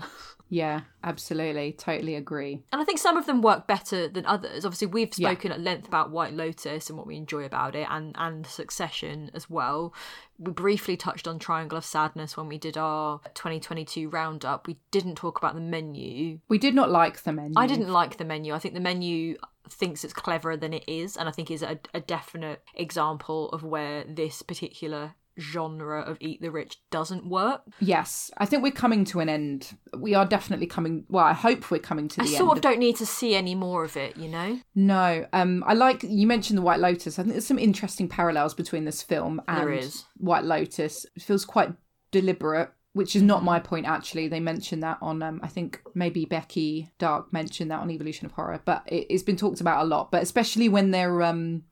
Yeah, absolutely. Totally agree. And I think some of them work better than others. Obviously, we've spoken yeah. at length about White Lotus and what we enjoy about it and, and Succession as well. We briefly touched on Triangle of Sadness when we did our twenty twenty-two roundup. We didn't talk about The Menu. We did not like The Menu. I didn't like The Menu. I think The Menu thinks it's cleverer than it is, and I think is a, a definite example of where this particular genre of Eat the Rich doesn't work. Yes, I think we're coming to an end. We are definitely coming, well, I hope we're coming to the end. I sort end of don't of... need to see any more of it, you know? No. Um, I like, you mentioned The White Lotus. I think there's some interesting parallels between this film and White Lotus. It feels quite deliberate, which is not my point, actually. They mentioned that on, um, I think maybe Becky Dark mentioned that on Evolution of Horror, but it, it's been talked about a lot, but especially when they're... Um,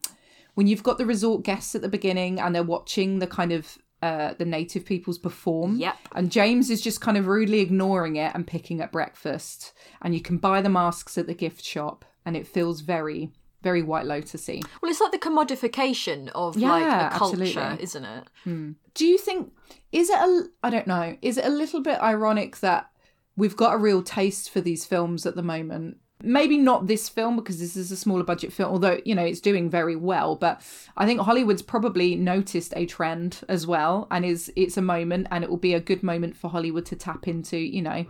when you've got the resort guests at the beginning and they're watching the kind of uh, the native peoples perform. Yep. And James is just kind of rudely ignoring it and picking at breakfast. And you can buy the masks at the gift shop and it feels very, very White Lotus-y. Well, it's like the commodification of yeah, like a culture, absolutely. Isn't it? Hmm. Do you think, is it a, I don't know, is it a little bit ironic that we've got a real taste for these films at the moment? Maybe not this film because this is a smaller budget film, although, you know, it's doing very well. But I think Hollywood's probably noticed a trend as well. And is it's a moment and it will be a good moment for Hollywood to tap into, you know,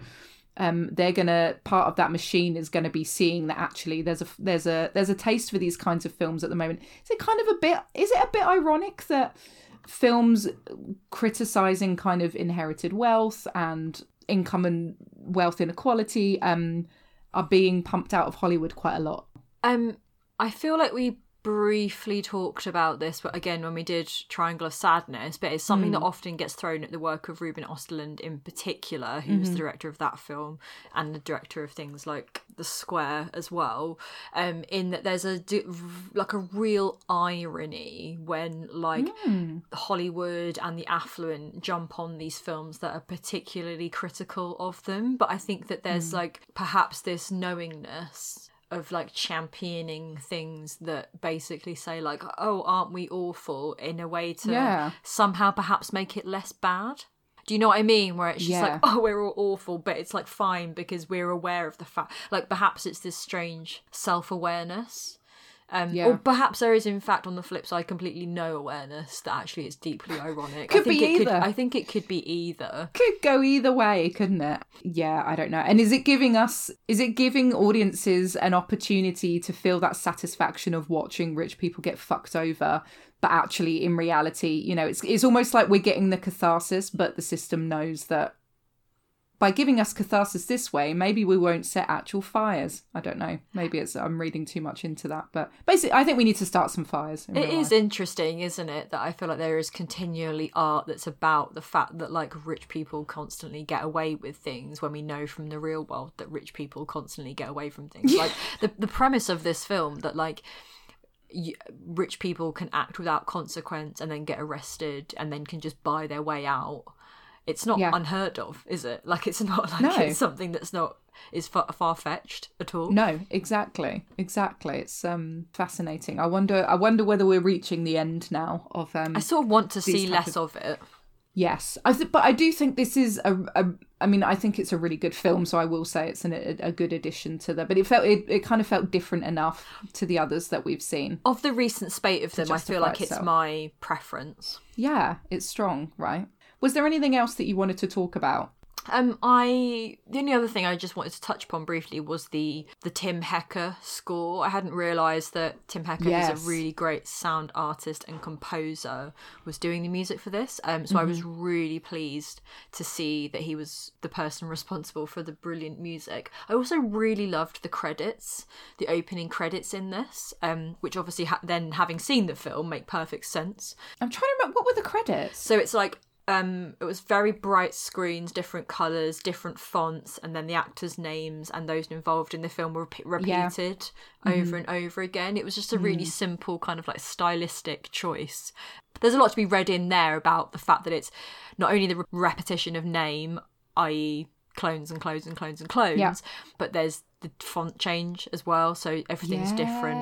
um, they're going to part of that machine is going to be seeing that actually there's a there's a there's a taste for these kinds of films at the moment. Is it kind of a bit is it a bit ironic that films criticizing kind of inherited wealth and income and wealth inequality um are being pumped out of Hollywood quite a lot? Um, I feel like we briefly talked about this, but again, when we did Triangle of Sadness, but it's something mm. that often gets thrown at the work of Ruben Östlund in particular, who mm-hmm. was the director of that film and the director of things like The Square as well, um, in that there's a like a real irony when like mm. Hollywood and the affluent jump on these films that are particularly critical of them. But I think that there's mm. like perhaps this knowingness of like championing things that basically say like, oh, aren't we awful, in a way to yeah. somehow perhaps make it less bad. Do you know what I mean? Where it's just yeah. like, oh, we're all awful, but it's like fine because we're aware of the fact, like perhaps it's this strange self-awareness Um, yeah. Or perhaps there is, in fact, on the flip side, completely no awareness that actually it's deeply ironic. Could I think be it either. Could, I think it could be either. Could go either way, couldn't it? Yeah, I don't know. And is it giving us, is it giving audiences an opportunity to feel that satisfaction of watching rich people get fucked over? But actually, in reality, you know, it's it's almost like we're getting the catharsis, but the system knows that by giving us catharsis this way, maybe we won't set actual fires. I don't know. Maybe it's I'm reading too much into that. But basically, I think we need to start some fires. It is interesting, isn't it, that I feel like there is continually art that's about the fact that, like, rich people constantly get away with things when we know from the real world that rich people constantly get away from things. Like, the, the premise of this film that, like, rich people can act without consequence and then get arrested and then can just buy their way out. It's not yeah. unheard of, is it? Like, it's not like no. it's something that's not is far fetched at all. No, exactly, exactly. It's um fascinating. I wonder, I wonder whether we're reaching the end now of. Um, I sort of want to see less of, of it. Yes, I th- but I do think this is a, a. I mean, I think it's a really good film, so I will say it's an, a, a good addition to the. But it felt it, it kind of felt different enough to the others that we've seen. Of the recent spate of them, I feel like itself. It's my preference. Yeah, it's strong, right? Was there anything else that you wanted to talk about? Um, I the only other thing I just wanted to touch upon briefly was the the Tim Hecker score. I hadn't realised that Tim Hecker yes. is a really great sound artist and composer, was doing the music for this. Um, so mm-hmm. I was really pleased to see that he was the person responsible for the brilliant music. I also really loved the credits, the opening credits in this, um, which obviously ha- then having seen the film make perfect sense. I'm trying to remember, what were the credits? So it's like. Um, it was very bright screens, different colours, different fonts, and then the actors' names and those involved in the film were re- repeated yeah. over mm. and over again. It was just a really mm. simple kind of like stylistic choice. There's a lot to be read in there about the fact that it's not only the re- repetition of name, that is clones and clones and clones and clones, yeah. but there's the font change as well, so everything's yeah. different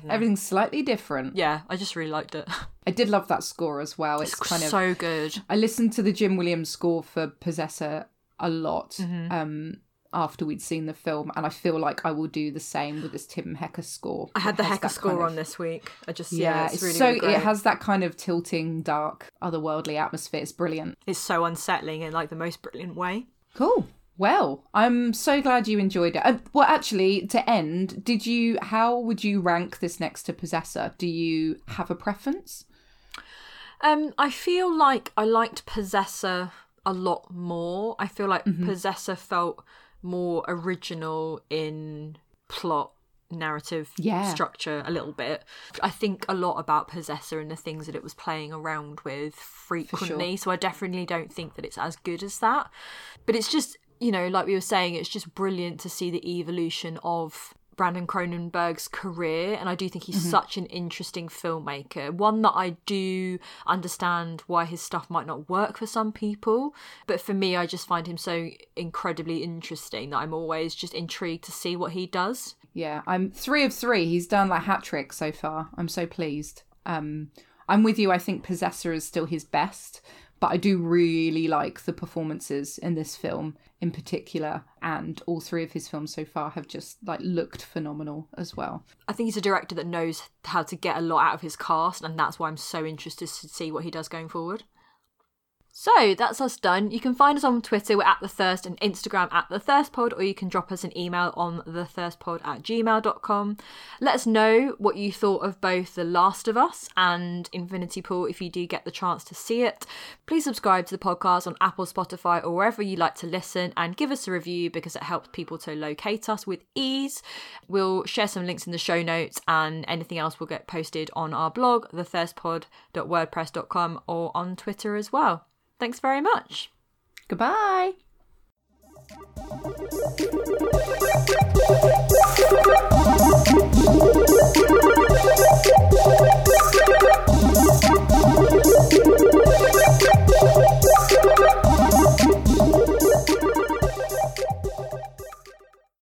and everything's slightly different. Yeah, I just really liked it. I did love that score as well. It's, it's kind of so good. I listened to the Jim Williams score for Possessor a lot mm-hmm. um, after we'd seen the film, and I feel like I will do the same with this Tim Hecker score. I had the Hecker score kind of, on this week. I just yeah, yeah it's, it's really, so really great. It has that kind of tilting, dark, otherworldly atmosphere. It's brilliant. It's so unsettling in like the most brilliant way. Cool. Well, I'm so glad you enjoyed it. Um, well, actually, to end, did you? How would you rank this next to Possessor? Do you have a preference? Um, I feel like I liked Possessor a lot more. I feel like mm-hmm. Possessor felt more original in plot, narrative, yeah. structure a little bit. I think a lot about Possessor and the things that it was playing around with frequently. Sure. So I definitely don't think that it's as good as that. But it's just... you know, like we were saying, it's just brilliant to see the evolution of Brandon Cronenberg's career. And I do think he's mm-hmm. such an interesting filmmaker. One that I do understand why his stuff might not work for some people. But for me, I just find him so incredibly interesting that I'm always just intrigued to see what he does. Yeah, I'm three of three. He's done like hat trick so far. I'm so pleased. Um, I'm with you. I think Possessor is still his best. But I do really like the performances in this film in particular, and all three of his films so far have just like looked phenomenal as well. I think he's a director that knows how to get a lot out of his cast, and that's why I'm so interested to see what he does going forward. So that's us done. You can find us on Twitter, we're at The Thirst, and Instagram at The Thirst Pod, or you can drop us an email on the thirst pod at gmail dot com. Let us know what you thought of both The Last of Us and Infinity Pool if you do get the chance to see it. Please subscribe to the podcast on Apple, Spotify, or wherever you like to listen, and give us a review because it helps people to locate us with ease. We'll share some links in the show notes, and anything else will get posted on our blog, the thirst pod dot wordpress dot com, or on Twitter as well. Thanks very much. Goodbye.